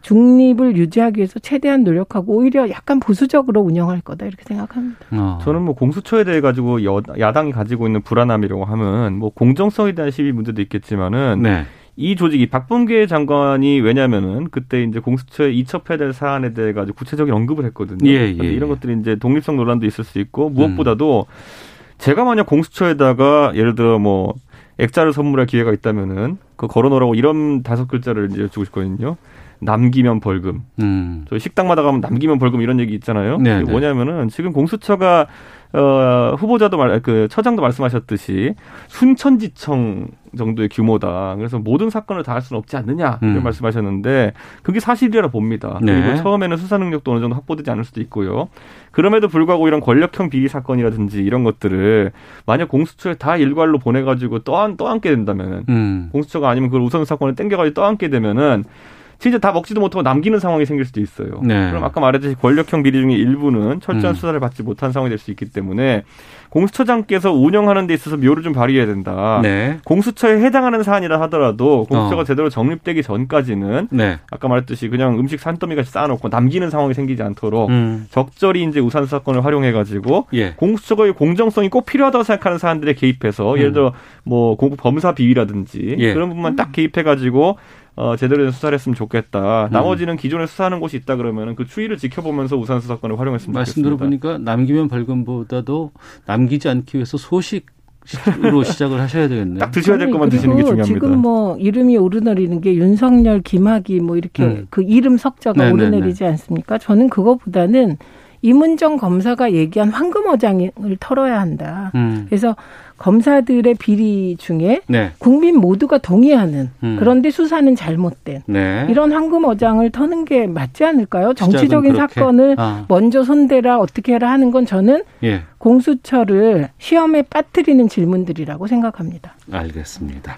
중립을 유지하기 위해서 최대한 노력하고 오히려 약간 보수적으로 운영할 거다 이렇게 생각합니다. 저는 뭐 공수처에 대해 가지고 야당이 가지고 있는 불안함이라고 하면 뭐 공정성에 대한 시비 문제도 있겠지만은. 이 조직이 박범계 장관이 왜냐면은 그때 이제 공수처에 이첩해야 될 사안에 대해 가지고 구체적인 언급을 했거든요. 이런 것들이 이제 독립성 논란도 있을 수 있고 무엇보다도 제가 만약 공수처에다가 예를 들어 뭐 액자를 선물할 기회가 있다면은 그 걸어놓으라고 이런 5글자를 이제 주고 싶거든요. 남기면 벌금. 저희 식당마다 가면 남기면 벌금 이런 얘기 있잖아요. 뭐냐면은 지금 공수처가 후보자도 처장도 말씀하셨듯이 순천지청 정도의 규모다. 그래서 모든 사건을 다 할 수는 없지 않느냐 이런 말씀하셨는데 그게 사실이라 봅니다. 네. 그리고 처음에는 수사 능력도 어느 정도 확보되지 않을 수도 있고요. 그럼에도 불구하고 이런 권력형 비리 사건이라든지 이런 것들을 만약 공수처에 다 일괄로 보내가지고 떠안게 된다면 공수처가 아니면 그걸 우선 사건을 땡겨가지고 떠안게 되면은 진짜 다 먹지도 못하고 남기는 상황이 생길 수도 있어요. 네. 그럼 아까 말했듯이 권력형 비리 중에 일부는 철저한 수사를 받지 못한 상황이 될 수 있기 때문에 공수처장께서 운영하는 데 있어서 묘를 좀 발휘해야 된다. 네. 공수처에 해당하는 사안이라 하더라도 공수처가 제대로 정립되기 전까지는 네. 아까 말했듯이 그냥 음식 산더미같이 쌓아놓고 남기는 상황이 생기지 않도록 적절히 이제 우산 사건을 활용해가지고 예. 공수처의 공정성이 꼭 필요하다고 생각하는 사안들에 개입해서 예를 들어 뭐 범사 비위라든지 예. 그런 부분만 딱 개입해가지고 제대로 된 수사를 했으면 좋겠다. 나머지는 기존에 수사하는 곳이 있다 그러면 그 추이를 지켜보면서 우산 수사권을 활용했으면 좋겠습니다. 말씀 들어보니까 남기면 벌금보다도 남기지 않기 위해서 소식으로 시작을 하셔야 되겠네요. 딱 드셔야 될 것만 드시는 게 중요합니다. 지금 뭐 이름이 오르내리는 게 윤석열, 김학이 뭐 이렇게 그 이름 석자가 네네네. 오르내리지 않습니까? 저는 그거보다는 임은정 검사가 얘기한 황금어장을 털어야 한다. 그래서 검사들의 비리 중에 네. 국민 모두가 동의하는 그런데 수사는 잘못된 네. 이런 황금어장을 터는 게 맞지 않을까요? 정치적인 사건을 먼저 손대라 어떻게 해라 하는 건 저는 예. 공수처를 시험에 빠뜨리는 질문들이라고 생각합니다. 알겠습니다.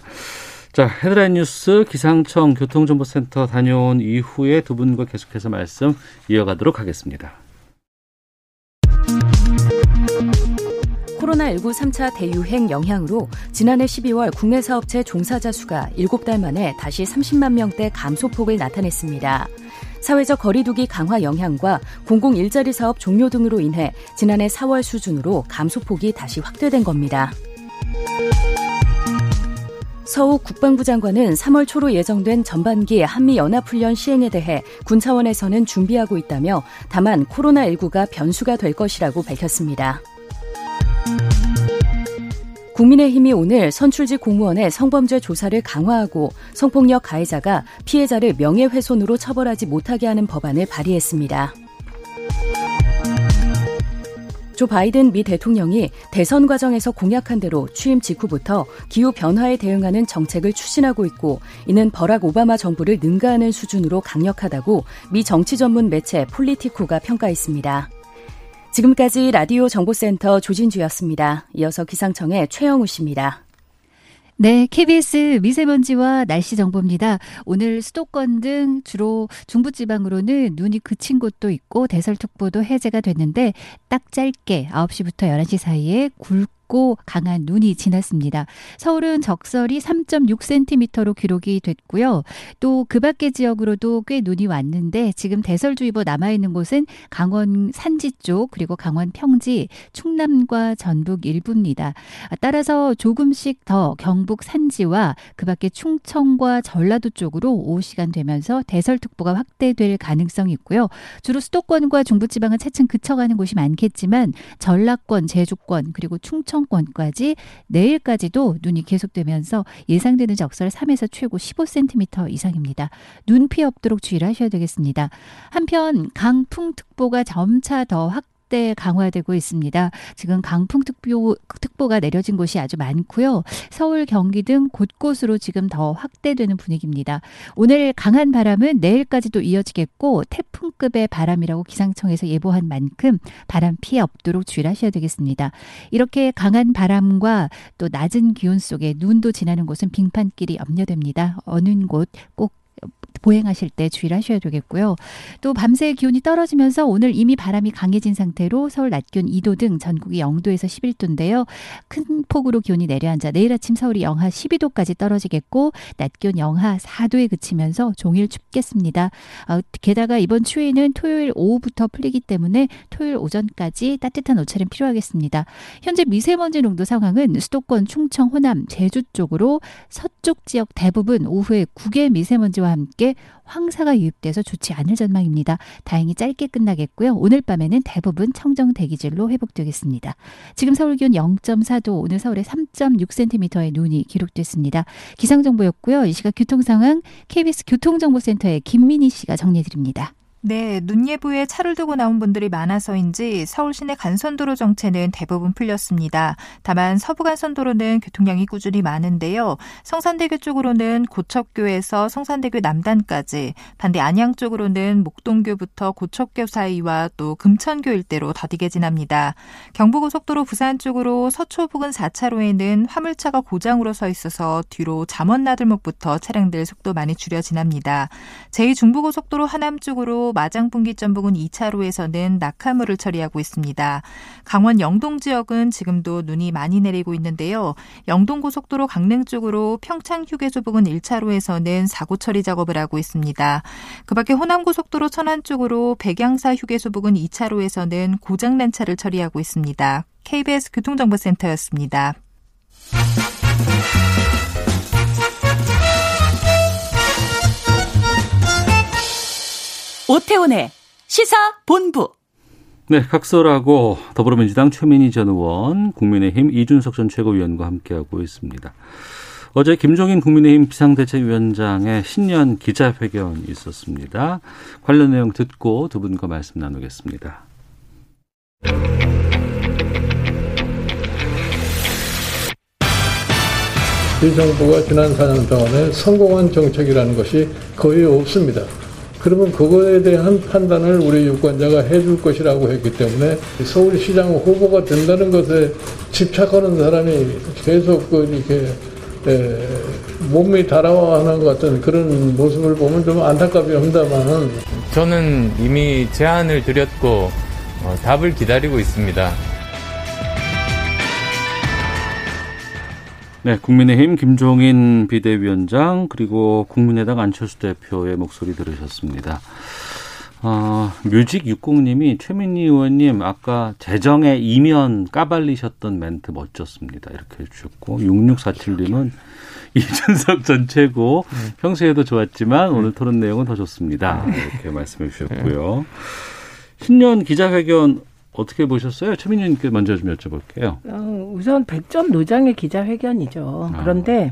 자, 헤드라인 뉴스 기상청 교통정보센터 다녀온 이후에 두 분과 계속해서 말씀 이어가도록 하겠습니다. 코로나19 3차 대유행 영향으로 지난해 12월 국내 사업체 종사자 수가 7달 만에 다시 30만 명대 감소폭을 나타냈습니다. 사회적 거리 두기 강화 영향과 공공 일자리 사업 종료 등으로 인해 지난해 4월 수준으로 감소폭이 다시 확대된 겁니다. 서욱 국방부 장관은 3월 초로 예정된 전반기 한미연합훈련 시행에 대해 군 차원에서는 준비하고 있다며 다만 코로나19가 변수가 될 것이라고 밝혔습니다. 국민의힘이 오늘 선출직 공무원의 성범죄 조사를 강화하고 성폭력 가해자가 피해자를 명예훼손으로 처벌하지 못하게 하는 법안을 발의했습니다. 조 바이든 미 대통령이 대선 과정에서 공약한 대로 취임 직후부터 기후 변화에 대응하는 정책을 추진하고 있고 이는 버락 오바마 정부를 능가하는 수준으로 강력하다고 미 정치 전문 매체 폴리티코가 평가했습니다. 지금까지 라디오 정보센터 조진주였습니다. 이어서 기상청의 최영우 씨입니다. 네, KBS 미세먼지와 날씨 정보입니다. 오늘 수도권 등 주로 중부지방으로는 눈이 그친 곳도 있고 대설특보도 해제가 됐는데 딱 짧게 9시부터 11시 사이에 굵고 강한 눈이 지났습니다. 서울은 적설이 3.6cm로 기록이 됐고요. 또 그 밖의 지역으로도 꽤 눈이 왔는데 지금 대설주의보 남아있는 곳은 강원 산지 쪽 그리고 강원 평지, 충남과 전북 일부입니다. 따라서 조금씩 더 경북 산지와 그 밖의 충청과 전라도 쪽으로 오후 시간 되면서 대설특보가 확대될 가능성이 있고요. 주로 수도권과 중부지방은 차츰 그쳐가는 곳이 많겠지만 전라권, 제주권 그리고 충청권까지 내일까지도 눈이 계속되면서 예상되는 적설 3에서 최고 15cm 이상입니다. 눈 피해 없도록 주의를 하셔야 되겠습니다. 한편 강풍특보가 점차 더 확대 강화되고 있습니다. 지금 강풍특보가 내려진 곳이 아주 많고요. 서울, 경기 등 곳곳으로 지금 더 확대되는 분위기입니다. 오늘 강한 바람은 내일까지도 이어지겠고 태풍급의 바람이라고 기상청에서 예보한 만큼 바람 피해 없도록 주의를 하셔야 되겠습니다. 이렇게 강한 바람과 또 낮은 기온 속에 눈도 지나는 곳은 빙판길이 염려됩니다. 어느 곳 꼭 보행하실 때 주의를 하셔야 되겠고요. 또 밤새 기온이 떨어지면서 오늘 이미 바람이 강해진 상태로 서울 낮 기온 2도 등 전국이 0도에서 11도인데요. 큰 폭으로 기온이 내려앉아 내일 아침 서울이 영하 12도까지 떨어지겠고 낮 기온 영하 4도에 그치면서 종일 춥겠습니다. 게다가 이번 추위는 토요일 오후부터 풀리기 때문에 토요일 오전까지 따뜻한 옷차림 필요하겠습니다. 현재 미세먼지 농도 상황은 수도권, 충청, 호남, 제주 쪽으로 서쪽 지역 대부분 오후에 9개 미세먼지와 함께 황사가 유입돼서 좋지 않을 전망입니다. 다행히 짧게 끝나겠고요. 오늘 밤에는 대부분 청정 대기질로 회복되겠습니다. 지금 서울 기온 0.4도, 오늘 서울에 3.6cm의 눈이 기록됐습니다. 기상정보였고요. 이 시각 교통상황 KBS 교통정보센터의 김민희 씨가 정리해드립니다. 네, 눈 예보에 차를 두고 나온 분들이 많아서인지 서울 시내 간선도로 정체는 대부분 풀렸습니다. 다만 서부 간선도로는 교통량이 꾸준히 많은데요. 성산대교 쪽으로는 고척교에서 성산대교 남단까지, 반대 안양 쪽으로는 목동교부터 고척교 사이와 또 금천교 일대로 더디게 지납니다. 경부고속도로 부산 쪽으로 서초 부근 4차로에는 화물차가 고장으로 서 있어서 뒤로 잠원나들목부터 차량들 속도 많이 줄여 지납니다. 제2중부고속도로 하남 쪽으로 마장분기점 부근 2차로에서는 낙하물을 처리하고 있습니다. 강원 영동 지역은 지금도 눈이 많이 내리고 있는데요. 영동고속도로 강릉 쪽으로 평창휴게소 부근 1차로에서는 사고 처리 작업을 하고 있습니다. 그 밖에 호남고속도로 천안 쪽으로 백양사 휴게소 부근 2차로에서는 고장난 차를 처리하고 있습니다. KBS 교통정보센터였습니다. 오태훈의 시사본부. 네, 각설하고 더불어민주당 최민희 전 의원, 국민의힘 이준석 전 최고위원과 함께하고 있습니다. 어제 김종인 국민의힘 비상대책위원장의 신년 기자회견이 있었습니다. 관련 내용 듣고 두 분과 말씀 나누겠습니다. 이 정부가 지난 4년 동안에 성공한 정책이라는 것이 거의 없습니다. 그러면 그거에 대한 판단을 우리 유권자가 해줄 것이라고 했기 때문에 서울시장 후보가 된다는 것에 집착하는 사람이 계속 이렇게 몸이 달아와하는 것 같은 그런 모습을 보면 좀 안타깝긴 합니다만, 저는 이미 제안을 드렸고 답을 기다리고 있습니다. 네, 국민의힘 김종인 비대위원장 그리고 국민의당 안철수 대표의 목소리 들으셨습니다. 뮤직60님이 최민희 의원님 아까 재정의 이면 까발리셨던 멘트 멋졌습니다, 이렇게 해주셨고, 6647님은 이준석 전 최고 평소에도 좋았지만 오늘 토론 내용은 더 좋습니다, 이렇게 말씀해 주셨고요. 신년 기자회견 어떻게 보셨어요? 최민희 의원님께 먼저 좀 여쭤볼게요. 우선 100점 노장의 기자회견이죠. 그런데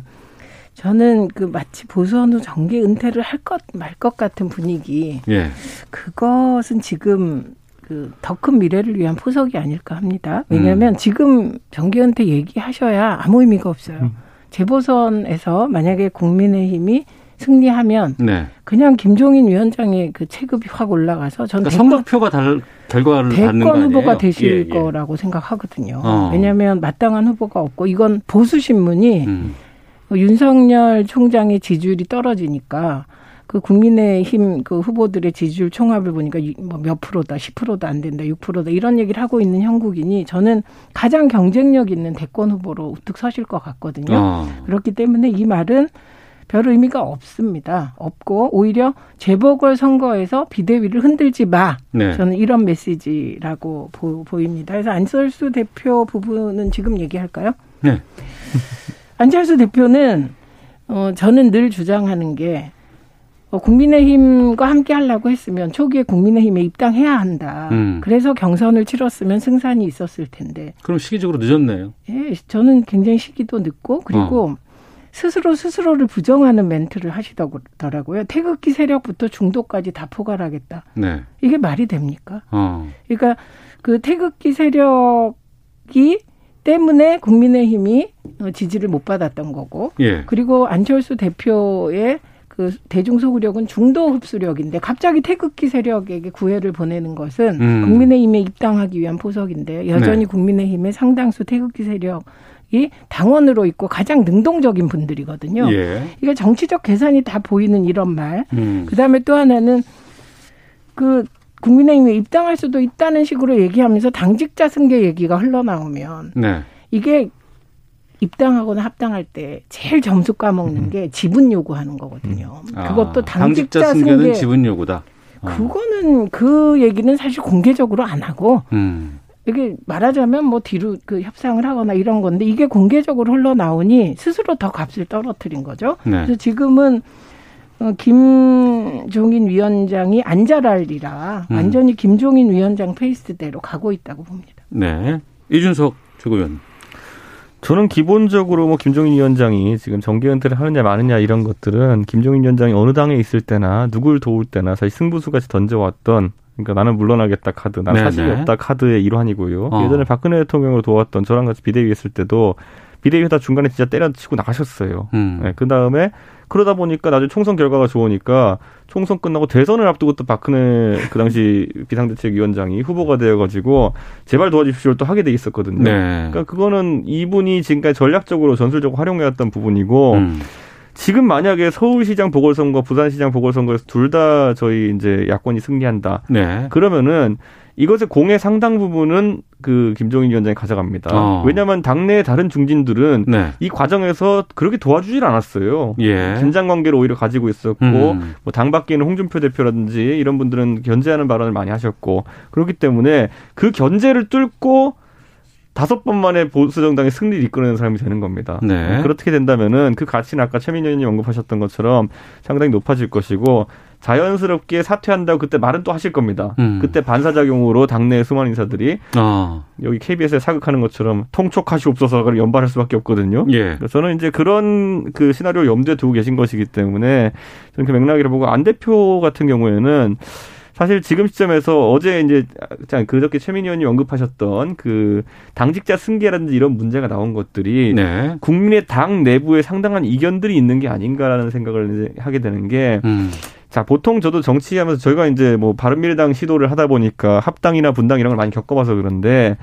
저는 그 마치 보수원 후 정계 은퇴를 할 것 말 것 같은 분위기. 예. 그것은 지금 그 더 큰 미래를 위한 포석이 아닐까 합니다. 왜냐하면 지금 정계 은퇴 얘기하셔야 아무 의미가 없어요. 재보선에서 만약에 국민의힘이 승리하면 네. 그냥 김종인 위원장의 그 체급이 확 올라가서 전 그러니까 선거표가 결과를 받는 거 아니에요? 대권 후보가 되실 거라고 생각하거든요. 왜냐하면 마땅한 후보가 없고, 이건 보수신문이 윤석열 총장의 지지율이 떨어지니까 그 국민의힘 그 후보들의 지지율 총합을 보니까 몇 프로다, 10%도 안 된다, 6%다 이런 얘기를 하고 있는 형국이니 저는 가장 경쟁력 있는 대권 후보로 우뚝 서실 것 같거든요. 그렇기 때문에 이 말은 별 의미가 없습니다. 없고 오히려 재보궐선거에서 비대위를 흔들지 마. 네. 저는 이런 메시지라고 보입니다. 그래서 안철수 대표 부분은 지금 얘기할까요? 네. 안철수 대표는 저는 늘 주장하는 게 국민의힘과 함께 하려고 했으면 초기에 국민의힘에 입당해야 한다. 그래서 경선을 치렀으면 승산이 있었을 텐데. 그럼 시기적으로 늦었네요. 예, 저는 굉장히 시기도 늦고, 그리고 스스로를 부정하는 멘트를 하시더라고요. 태극기 세력부터 중도까지 다 포괄하겠다. 네. 이게 말이 됩니까? 그러니까 그 태극기 세력이 때문에 국민의힘이 지지를 못 받았던 거고, 예. 그리고 안철수 대표의 그 대중 소구력은 중도 흡수력인데 갑자기 태극기 세력에게 구애를 보내는 것은 국민의힘에 입당하기 위한 포석인데, 여전히 네. 국민의힘의 상당수 태극기 세력 이 당원으로 있고 가장 능동적인 분들이거든요. 예. 이게 정치적 계산이 다 보이는 이런 말. 그다음에 또 하나는 그 국민의힘에 입당할 수도 있다는 식으로 얘기하면서 당직자 승계 얘기가 흘러나오면 네. 이게 입당하거나 합당할 때 제일 점수 까먹는 게 지분 요구하는 거거든요. 그것도 당직자 승계는 지분 요구다. 그거는 그 얘기는 사실 공개적으로 안 하고 이게 말하자면 뭐 뒤로 그 협상을 하거나 이런 건데, 이게 공개적으로 흘러나오니 스스로 더 값을 떨어뜨린 거죠. 네. 그래서 지금은 김종인 위원장이 안 잘알리라 완전히 김종인 위원장 페이스대로 가고 있다고 봅니다. 네, 이준석 최고위원. 저는 기본적으로 뭐 김종인 위원장이 지금 정계 은퇴를 하느냐 마느냐 이런 것들은 김종인 위원장이 어느 당에 있을 때나 누굴 도울 때나 사실 승부수같이 던져왔던, 그러니까 나는 물러나겠다 카드, 나는 사실이 없다 카드의 일환이고요. 예전에 박근혜 대통령으로 도왔던, 저랑 같이 비대위 했을 때도 비대위 하다 중간에 진짜 때려치고 나가셨어요. 네, 그다음에 그러다 보니까 나중에 총선 결과가 좋으니까 총선 끝나고 대선을 앞두고 또 박근혜 그 당시 비상대책위원장이 후보가 되어가지고 제발 도와주십시오를 또 하게 돼 있었거든요. 네. 그러니까 그거는 이분이 지금까지 전략적으로 전술적으로 활용해왔던 부분이고, 지금 만약에 서울시장 보궐선거, 부산시장 보궐선거에서 둘 다 저희 이제 야권이 승리한다. 네. 그러면은 이것의 공의 상당 부분은 그 김종인 위원장이 가져갑니다. 왜냐하면 당내의 다른 중진들은 네. 이 과정에서 그렇게 도와주질 않았어요. 예. 긴장 관계를 오히려 가지고 있었고, 뭐 당 밖에 있는 홍준표 대표라든지 이런 분들은 견제하는 발언을 많이 하셨고, 그렇기 때문에 그 견제를 뚫고 5번 만에 보수정당의 승리를 이끌어내는 사람이 되는 겁니다. 네. 그렇게 된다면은 그 가치는 아까 최민희 의원이 언급하셨던 것처럼 상당히 높아질 것이고, 자연스럽게 사퇴한다고 그때 말은 또 하실 겁니다. 그때 반사작용으로 당내 수많은 인사들이 여기 KBS에 사극하는 것처럼 통촉하시옵소서를 연발할 수밖에 없거든요. 예. 저는 이제 그런 그 시나리오를 염두에 두고 계신 것이기 때문에 저는 그 맥락이라 보고, 안 대표 같은 경우에는 사실 지금 시점에서 어제 이제 그저께 최민희 의원이 언급하셨던 그 당직자 승계라든지 이런 문제가 나온 것들이 네. 국민의 당 내부에 상당한 이견들이 있는 게 아닌가라는 생각을 이제 하게 되는 게 자, 보통 저도 정치하면서 저희가 이제 뭐 바른미래당 시도를 하다 보니까 합당이나 분당 이런 걸 많이 겪어봐서 그런데,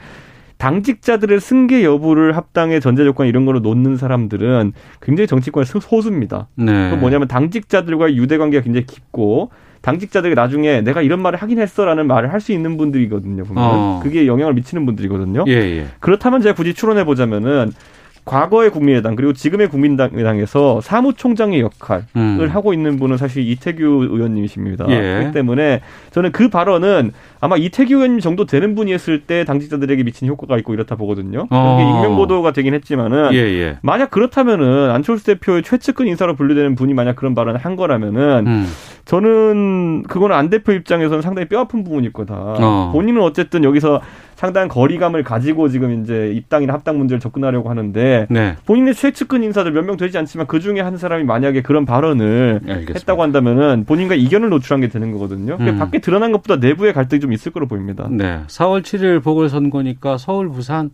당직자들의 승계 여부를 합당의 전제 조건 이런 걸로 놓는 사람들은 굉장히 정치권의 소수입니다. 네. 그 뭐냐면 당직자들과의 유대 관계가 굉장히 깊고, 당직자들이 나중에 내가 이런 말을 하긴 했어라는 말을 할 수 있는 분들이거든요. 보면. 그게 영향을 미치는 분들이거든요. 예, 예. 그렇다면 제가 굳이 추론해보자면은 과거의 국민의당 그리고 지금의 국민의당에서 사무총장의 역할을 하고 있는 분은 사실 이태규 의원님이십니다. 예. 그렇기 때문에 저는 그 발언은 아마 이태규 의원님 정도 되는 분이 했을 때 당직자들에게 미친 효과가 있고 이렇다 보거든요. 이게 익명보도가 되긴 했지만은 예예. 만약 그렇다면은 안철수 대표의 최측근 인사로 분류되는 분이 만약 그런 발언을 한 거라면은 저는 그거는 안 대표 입장에서는 상당히 뼈아픈 부분일 거다. 본인은 어쨌든 여기서 상당한 거리감을 가지고 지금 이제 입당이나 합당 문제를 접근하려고 하는데 네. 본인의 최측근 인사들 몇 명 되지 않지만 그 중에 한 사람이 만약에 그런 발언을 알겠습니다. 했다고 한다면은 본인과 이견을 노출한 게 되는 거거든요. 밖에 드러난 것보다 내부의 갈등이 좀 있을 거로 보입니다. 네, 4월 7일 보궐선거니까 서울, 부산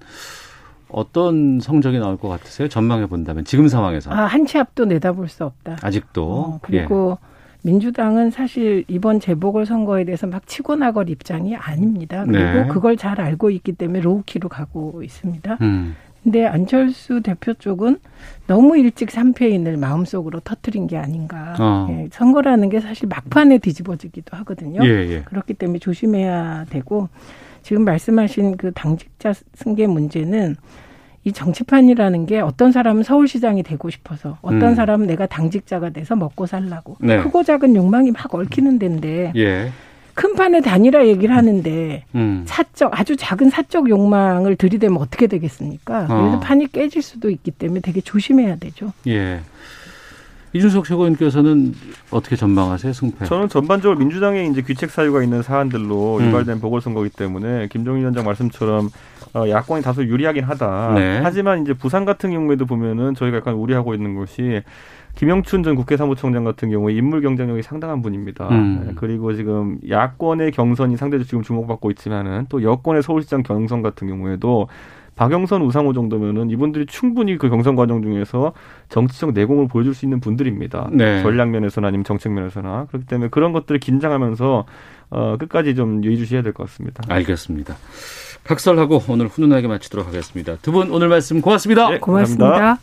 어떤 성적이 나올 것 같으세요? 전망해 본다면 지금 상황에서. 한 치 앞도 내다볼 수 없다. 아직도. 그리고 예. 민주당은 사실 이번 재보궐선거에 대해서 막 치고 나갈 입장이 아닙니다. 그리고 네. 그걸 잘 알고 있기 때문에 로우키로 가고 있습니다. 근데 안철수 대표 쪽은 너무 일찍 3패인을 마음속으로 터뜨린 게 아닌가. 예, 선거라는 게 사실 막판에 뒤집어지기도 하거든요. 예, 예. 그렇기 때문에 조심해야 되고, 지금 말씀하신 그 당직자 승계 문제는 이 정치판이라는 게 어떤 사람은 서울시장이 되고 싶어서, 어떤 사람은 내가 당직자가 돼서 먹고 살라고 네. 크고 작은 욕망이 막 얽히는 데인데 예. 큰 판에 단일화 얘기를 하는데 사적 아주 작은 사적 욕망을 들이대면 어떻게 되겠습니까? 그래서 판이 깨질 수도 있기 때문에 되게 조심해야 되죠. 예. 이준석 최고위원께서는 어떻게 전망하세요, 승패? 저는 전반적으로 민주당의 이제 귀책 사유가 있는 사안들로 유발된 보궐선거이기 때문에 김종인 위원장 말씀처럼 야권이 다소 유리하긴 하다. 네. 하지만 이제 부산 같은 경우에도 보면은 저희가 약간 우려하고 있는 것이 김영춘 전 국회 사무총장 같은 경우에 인물 경쟁력이 상당한 분입니다. 네. 그리고 지금 야권의 경선이 상대적으로 지금 주목받고 있지만은 또 여권의 서울시장 경선 같은 경우에도 박영선, 우상호 정도면은 이분들이 충분히 그 경선 과정 중에서 정치적 내공을 보여줄 수 있는 분들입니다. 네. 전략 면에서나 아니면 정책 면에서나. 그렇기 때문에 그런 것들을 긴장하면서 끝까지 좀 예의주시해야 될 것 같습니다. 알겠습니다. 각설하고 오늘 훈훈하게 마치도록 하겠습니다. 두 분 오늘 말씀 고맙습니다. 네, 고맙습니다. 감사합니다.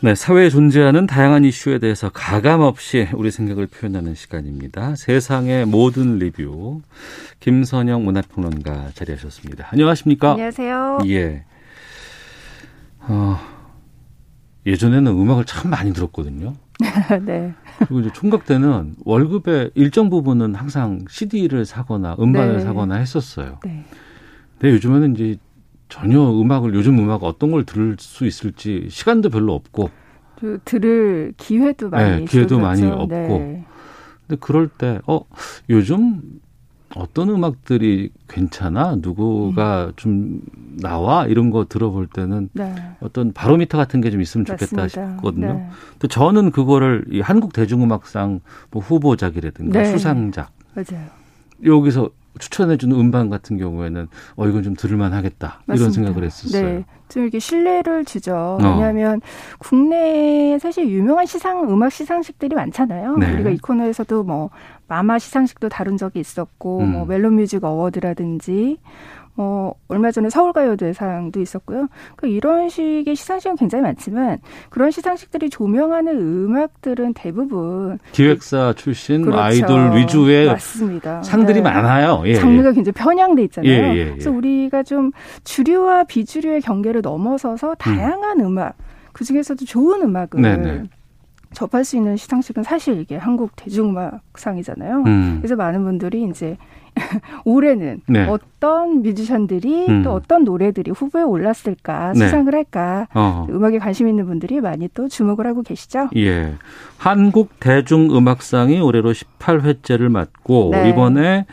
네, 사회에 존재하는 다양한 이슈에 대해서 가감없이 우리 생각을 표현하는 시간입니다. 세상의 모든 리뷰, 김선영 문화평론가 자리하셨습니다. 안녕하십니까? 안녕하세요. 예, 예전에는 음악을 참 많이 들었거든요. 네. 그리고 이제 총각 때는 월급의 일정 부분은 항상 CD를 사거나 음반을 사거나 했었어요. 네. 근데 요즘에는 이제 전혀 음악을, 요즘 음악 어떤 걸 들을 수 있을지 시간도 별로 없고. 들을 기회도 많이 없고. 기회도 많이 없고. 네. 근데 그럴 때, 요즘 어떤 음악들이 괜찮아? 누구가 좀 나와? 이런 거 들어볼 때는 어떤 바로미터 같은 게 좀 있으면 좋겠다 싶거든요. 네. 또 저는 그거를 이 한국대중음악상 뭐 후보작이라든가 수상작. 맞아요. 여기서 추천해주는 음반 같은 경우에는 이건 좀 들을만 하겠다. 맞습니다. 이런 생각을 했었어요. 네. 좀 이렇게 신뢰를 주죠. 왜냐하면 국내에 사실 유명한 음악 시상식들이 많잖아요. 네. 우리가 이 코너에서도 뭐 마마 시상식도 다룬 적이 있었고 뭐 멜론 뮤직 어워드라든지 얼마 전에 서울가요대상도 있었고요. 그러니까 이런 식의 시상식은 굉장히 많지만 그런 시상식들이 조명하는 음악들은 대부분 기획사 출신 아이돌 위주의 상들이 많아요. 예, 장르가 굉장히 편향돼 있잖아요. 그래서 우리가 좀 주류와 비주류의 경계를 넘어서서 다양한 음악, 그중에서도 좋은 음악을 접할 수 있는 시상식은 사실 이게 한국 대중음악상이잖아요. 그래서 많은 분들이 이제 올해는 어떤 뮤지션들이 또 어떤 노래들이 후보에 올랐을까, 수상을 할까. 음악에 관심 있는 분들이 많이 또 주목을 하고 계시죠. 예, 한국 대중음악상이 올해로 18회째를 맞고 이번에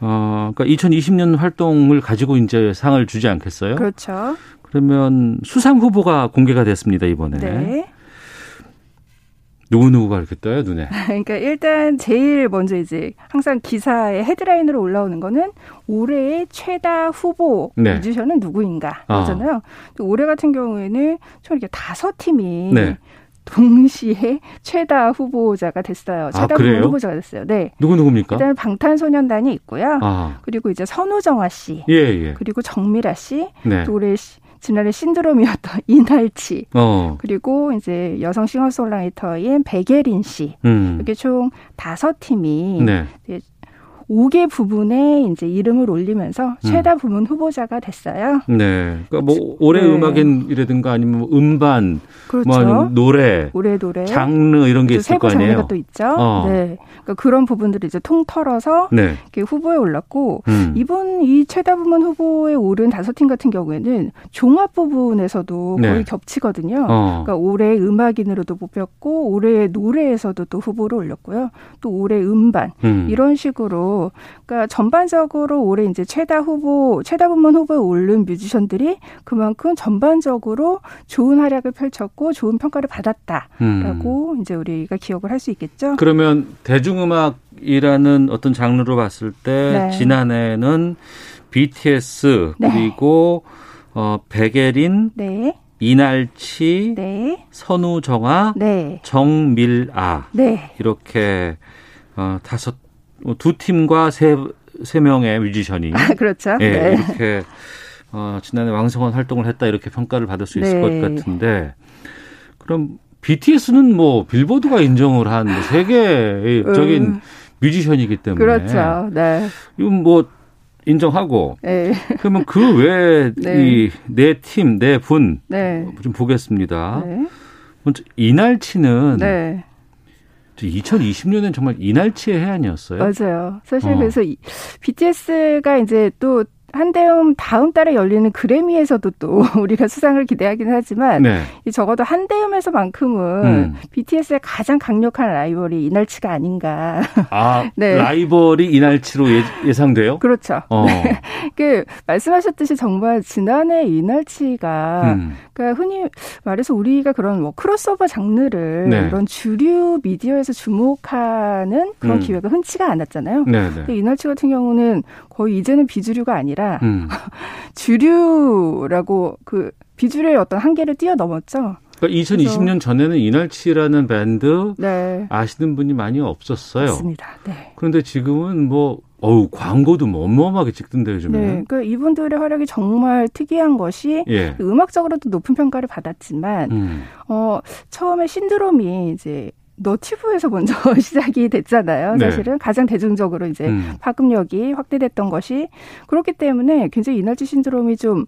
그러니까 2020년 활동을 가지고 이제 상을 주지 않겠어요? 그렇죠. 그러면 수상 후보가 공개가 됐습니다, 이번에. 네. 누구누구가 이렇게 떠요, 눈에? 그러니까 일단 제일 먼저 이제 항상 기사의 헤드라인으로 올라오는 거는 올해의 최다 후보 뮤지션은 누구인가 그러잖아요. 올해 같은 경우에는 총 이렇게 5팀이 동시에 최다 후보자가 됐어요. 최다 후보자가 됐어요. 네. 누구입니까? 일단 방탄소년단이 있고요. 그리고 이제 선우정아 씨. 그리고 정밀아 씨. 도래 씨. 지난해 신드롬이었던 이날치 그리고 이제 여성 싱어송라이터인 백예린 씨 이렇게 총 5팀이 5개 부문에 이제 이름을 올리면서 최다 부문 후보자가 됐어요. 네, 그러니까 뭐 올해 음악인이라든가 아니면 음반, 뭐 아니면 노래, 올해 노래, 장르 이런 게 있을 거 아니에요. 세부 장르가 또 있죠. 네, 그러니까 그런 부분들을 이제 통털어서 이렇게 후보에 올랐고 이번 이 최다 부문 후보에 오른 5팀 같은 경우에는 종합 부분에서도 거의 겹치거든요. 그러니까 올해 음악인으로도 뽑혔고 올해 노래에서도 또 후보를 올렸고요. 또 올해 음반 이런 식으로. 그러니까 전반적으로 올해 이제 최다 부문 후보에 오른 뮤지션들이 그만큼 전반적으로 좋은 활약을 펼쳤고 좋은 평가를 받았다라고 이제 우리가 기억을 할 수 있겠죠. 그러면 대중음악이라는 어떤 장르로 봤을 때 지난해에는 BTS 그리고 백예린 이날치 선우정아 정밀아 이렇게 2팀과 3명의 뮤지션이 그렇죠. 이렇게 지난해 왕성한 활동을 했다 이렇게 평가를 받을 수 있을 것 같은데 그럼 BTS는 뭐 빌보드가 인정을 한 세계적인 뮤지션이기 때문에 그렇죠. 네. 이건 뭐 인정하고 그러면 그 외에 이 네 팀, 네 분 좀 보겠습니다. 먼저 이날치는 2020년엔 정말 이날치의 해안이었어요. 맞아요. 사실 그래서 BTS가 이제 또 한대음 다음 달에 열리는 그래미에서도 또 우리가 수상을 기대하긴 하지만 적어도 한대음에서만큼은 BTS의 가장 강력한 라이벌이 이날치가 아닌가. 아, 라이벌이 이날치로 예상돼요? 그렇죠. 그 말씀하셨듯이 정말 지난해 이날치가 그러니까 흔히 말해서 우리가 그런 뭐 크로스오버 장르를 이런 주류 미디어에서 주목하는 그런 기회가 흔치가 않았잖아요. 근데 이날치 같은 경우는 거의 이제는 비주류가 아니라 주류라고 그 비주류의 어떤 한계를 뛰어넘었죠. 그러니까 2020년 전에는 이날치라는 밴드 아시는 분이 많이 없었어요. 맞습니다. 네. 그런데 지금은 광고도 어마어마하게 찍던데 요즘에는. 네, 그러니까 이분들의 활약이 정말 특이한 것이 음악적으로도 높은 평가를 받았지만 처음에 신드롬이 이제 너튜브에서 먼저 시작이 됐잖아요. 사실은 가장 대중적으로 이제 파급력이 확대됐던 것이 그렇기 때문에 굉장히 이날치 신드롬이 좀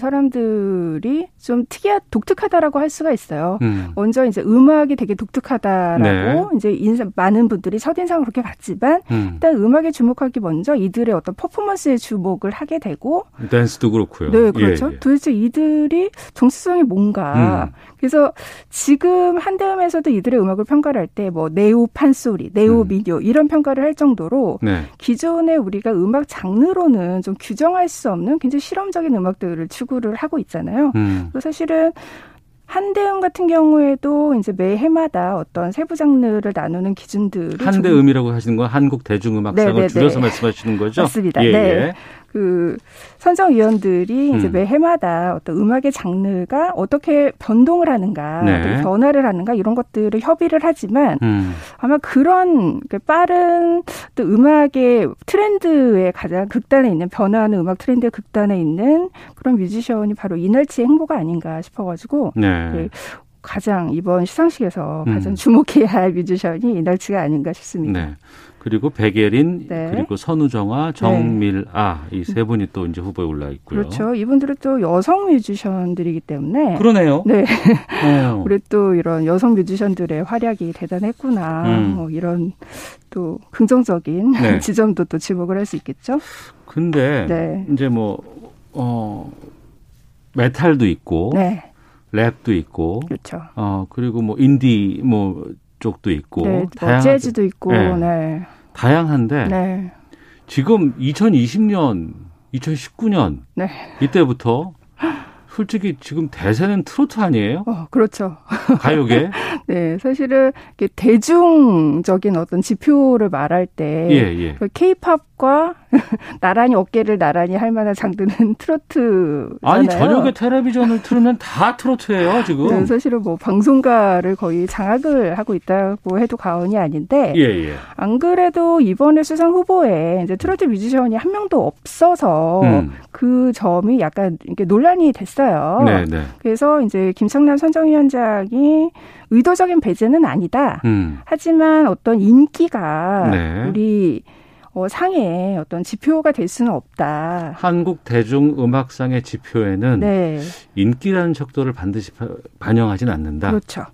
사람들이 좀 독특하다라고 할 수가 있어요. 먼저 이제 음악이 되게 독특하다라고 이제 많은 분들이 첫인상으로 그렇게 봤지만 일단 음악에 주목하기 먼저 이들의 어떤 퍼포먼스에 주목을 하게 되고 댄스도 그렇고요. 네, 그렇죠. 도대체 이들이 정체성이 뭔가. 그래서 지금 한대음에서도 이들의 음악을 평가를 할 때 뭐 네오 판소리, 네오 미디오 이런 평가를 할 정도로 기존에 우리가 음악 장르로는 좀 규정할 수 없는 굉장히 실험적인 음악들을 추구를 하고 있잖아요. 사실은 한대음 같은 경우에도 이제 매 해마다 어떤 세부 장르를 나누는 기준들을 한대음이라고 하시는 건 한국대중음악상을 줄여서 말씀하시는 거죠? 맞습니다. 예, 네. 예. 그 선정위원들이 이제 매 해마다 어떤 음악의 장르가 어떻게 변동을 하는가, 어떻게 변화를 하는가 이런 것들을 협의를 하지만 아마 그런 빠른 또 음악의 트렌드의 가장 극단에 있는 변화하는 음악 트렌드의 극단에 있는 그런 뮤지션이 바로 이날치의 행보가 아닌가 싶어가지고 가장 이번 시상식에서 가장 주목해야 할 뮤지션이 이날치가 아닌가 싶습니다. 네. 그리고 백예린, 그리고 선우정아, 정밀아 이 세 분이 또 이제 후보에 올라 있고요. 그렇죠. 이분들은 또 여성 뮤지션들이기 때문에 그러네요. 네. 우리 또 이런 여성 뮤지션들의 활약이 대단했구나. 뭐 이런 또 긍정적인 지점도 또 지목을 할 수 있겠죠. 근데 이제 뭐 메탈도 있고 랩도 있고 그렇죠. 그리고 뭐 인디 뭐 쪽도 있고 재즈도 있고 다양한데 지금 2020년, 2019년 이때부터 솔직히 지금 대세는 트로트 아니에요? 그렇죠. 가요계? 네, 사실은 이렇게 대중적인 어떤 지표를 말할 때 K-팝과 나란히 어깨를 나란히 할 만한 장르는 트로트잖아요. 아니 저녁에 텔레비전을 틀으면 다 트로트예요 지금. 네, 사실은 뭐 방송가를 거의 장악을 하고 있다고 해도 과언이 아닌데 안 그래도 이번에 수상 후보에 이제 트로트 뮤지션이 한 명도 없어서 그 점이 약간 이렇게 논란이 됐어요. 그래서 이제 김창남 선정위원장이 의도적인 배제는 아니다. 하지만 어떤 인기가 우리 상의 어떤 지표가 될 수는 없다. 한국 대중음악상의 지표에는 인기라는 척도를 반드시 반영하진 않는다. 그렇죠.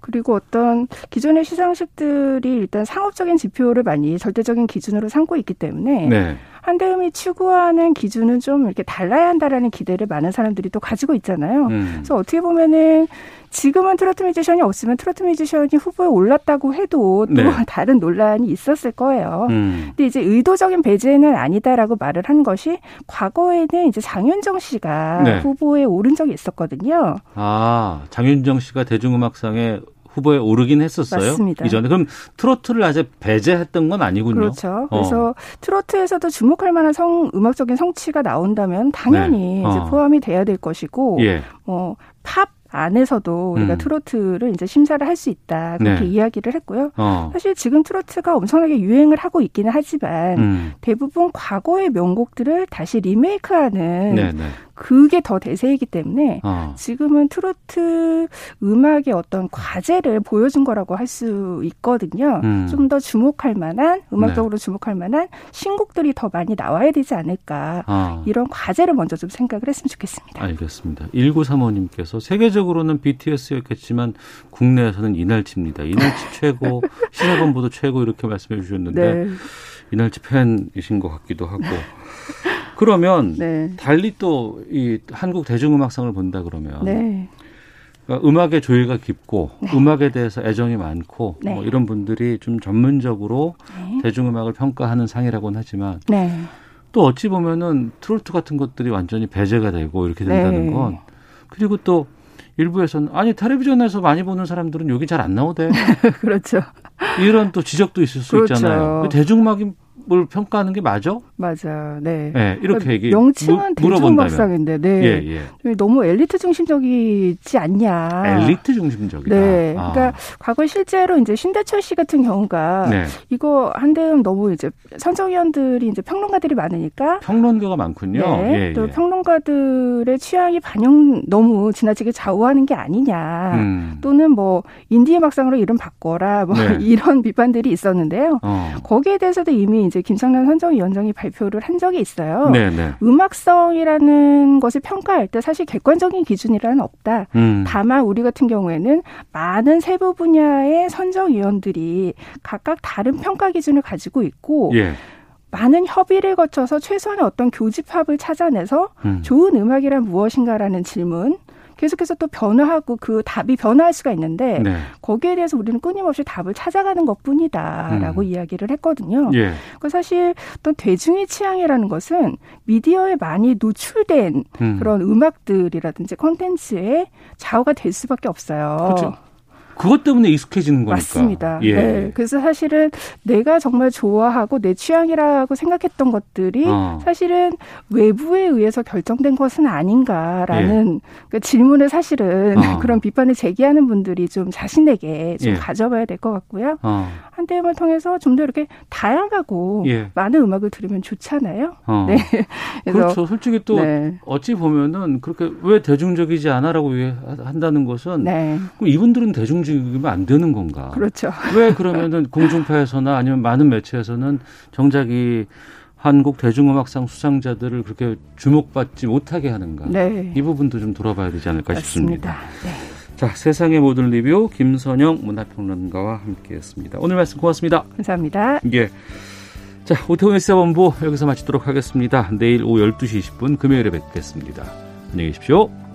그리고 어떤 기존의 시상식들이 일단 상업적인 지표를 많이 절대적인 기준으로 삼고 있기 때문에 한대음이 추구하는 기준은 좀 이렇게 달라야 한다라는 기대를 많은 사람들이 또 가지고 있잖아요. 그래서 어떻게 보면은 지금은 트로트 뮤지션이 없으면 트로트 뮤지션이 후보에 올랐다고 해도 또 다른 논란이 있었을 거예요. 근데 이제 의도적인 배제는 아니다라고 말을 한 것이 과거에는 이제 장윤정 씨가 후보에 오른 적이 있었거든요. 아, 장윤정 씨가 대중음악상에 후보에 오르긴 했었어요. 맞습니다. 이전에. 그럼 트로트를 아직 배제했던 건 아니군요. 그렇죠. 그래서 트로트에서도 주목할 만한 음악적인 성취가 나온다면 당연히 이제 포함이 돼야 될 것이고 팝 안에서도 우리가 트로트를 이제 심사를 할 수 있다 그렇게 이야기를 했고요. 사실 지금 트로트가 엄청나게 유행을 하고 있기는 하지만 대부분 과거의 명곡들을 다시 리메이크하는 그게 더 대세이기 때문에 지금은 트로트 음악의 어떤 과제를 보여준 거라고 할 수 있거든요. 좀 더 주목할 만한 음악적으로 주목할 만한 신곡들이 더 많이 나와야 되지 않을까. 이런 과제를 먼저 좀 생각을 했으면 좋겠습니다. 알겠습니다. 1935님께서 세계적으로는 BTS였겠지만 국내에서는 이날치입니다. 이날치 최고, 신화범보도 최고 이렇게 말씀해 주셨는데 이날치 팬이신 것 같기도 하고 그러면 달리 또 이 한국 대중음악상을 본다 그러면 그러니까 음악의 조예가 깊고 음악에 대해서 애정이 많고 뭐 이런 분들이 좀 전문적으로 대중음악을 평가하는 상이라고는 하지만 또 어찌 보면은 트로트 같은 것들이 완전히 배제가 되고 이렇게 된다는 건 그리고 또 일부에서는 아니 텔레비전에서 많이 보는 사람들은 여기 잘 안 나오대. 그렇죠. 이런 또 지적도 있을 수 있잖아요. 대중음악이 뭘 평가하는 게 맞아? 맞아, 이렇게 얘기. 명칭은 대중음악상인데, 너무 엘리트 중심적이지 않냐. 엘리트 중심적이다. 그러니까 과거 실제로 이제 신대철 씨 같은 경우가 이거 한대음 너무 이제 선정위원들이 이제 평론가들이 많으니까. 평론가가 많군요. 또 평론가들의 취향이 너무 지나치게 좌우하는 게 아니냐. 또는 뭐 인디 음악상으로 이름 바꿔라. 이런 비판들이 있었는데요. 거기에 대해서도 이미 이제 그 김창남 선정위원장이 발표를 한 적이 있어요. 네네. 음악성이라는 것을 평가할 때 사실 객관적인 기준이란 없다. 다만 우리 같은 경우에는 많은 세부 분야의 선정위원들이 각각 다른 평가 기준을 가지고 있고 예. 많은 협의를 거쳐서 최소한의 어떤 교집합을 찾아내서 좋은 음악이란 무엇인가라는 질문 계속해서 또 변화하고 그 답이 변화할 수가 있는데 네. 거기에 대해서 우리는 끊임없이 답을 찾아가는 것뿐이다라고 이야기를 했거든요. 예. 사실 어떤 대중의 취향이라는 것은 미디어에 많이 노출된 그런 음악들이라든지 콘텐츠의 좌우가 될 수밖에 없어요. 그렇죠. 그것 때문에 익숙해지는 거니까. 맞습니다. 예. 네. 그래서 사실은 내가 정말 좋아하고 내 취향이라고 생각했던 것들이 사실은 외부에 의해서 결정된 것은 아닌가라는 예. 그 질문을 사실은 그런 비판을 제기하는 분들이 좀 자신에게 좀 예. 가져봐야 될 것 같고요. 한때임을 통해서 좀 더 이렇게 다양하고 예. 많은 음악을 들으면 좋잖아요. 네. 그렇죠. 솔직히 또 네. 어찌 보면은 그렇게 왜 대중적이지 않아라고 한다는 것은 네. 그럼 이분들은 대중적 이면 안 되는 건가? 그렇죠. 왜 그러면은 공중파에서나 아니면 많은 매체에서는 정작 이 한국 대중음악상 수상자들을 그렇게 주목받지 못하게 하는가? 네. 이 부분도 좀 돌아봐야 되지 않을까 싶습니다. 네. 자, 세상의 모든 리뷰 김선영 문화평론가와 함께했습니다. 오늘 말씀 고맙습니다. 감사합니다. 예. 자, 오태훈의 시사본부 여기서 마치도록 하겠습니다. 내일 오후 12시 20분 금요일에 뵙겠습니다. 안녕히 계십시오.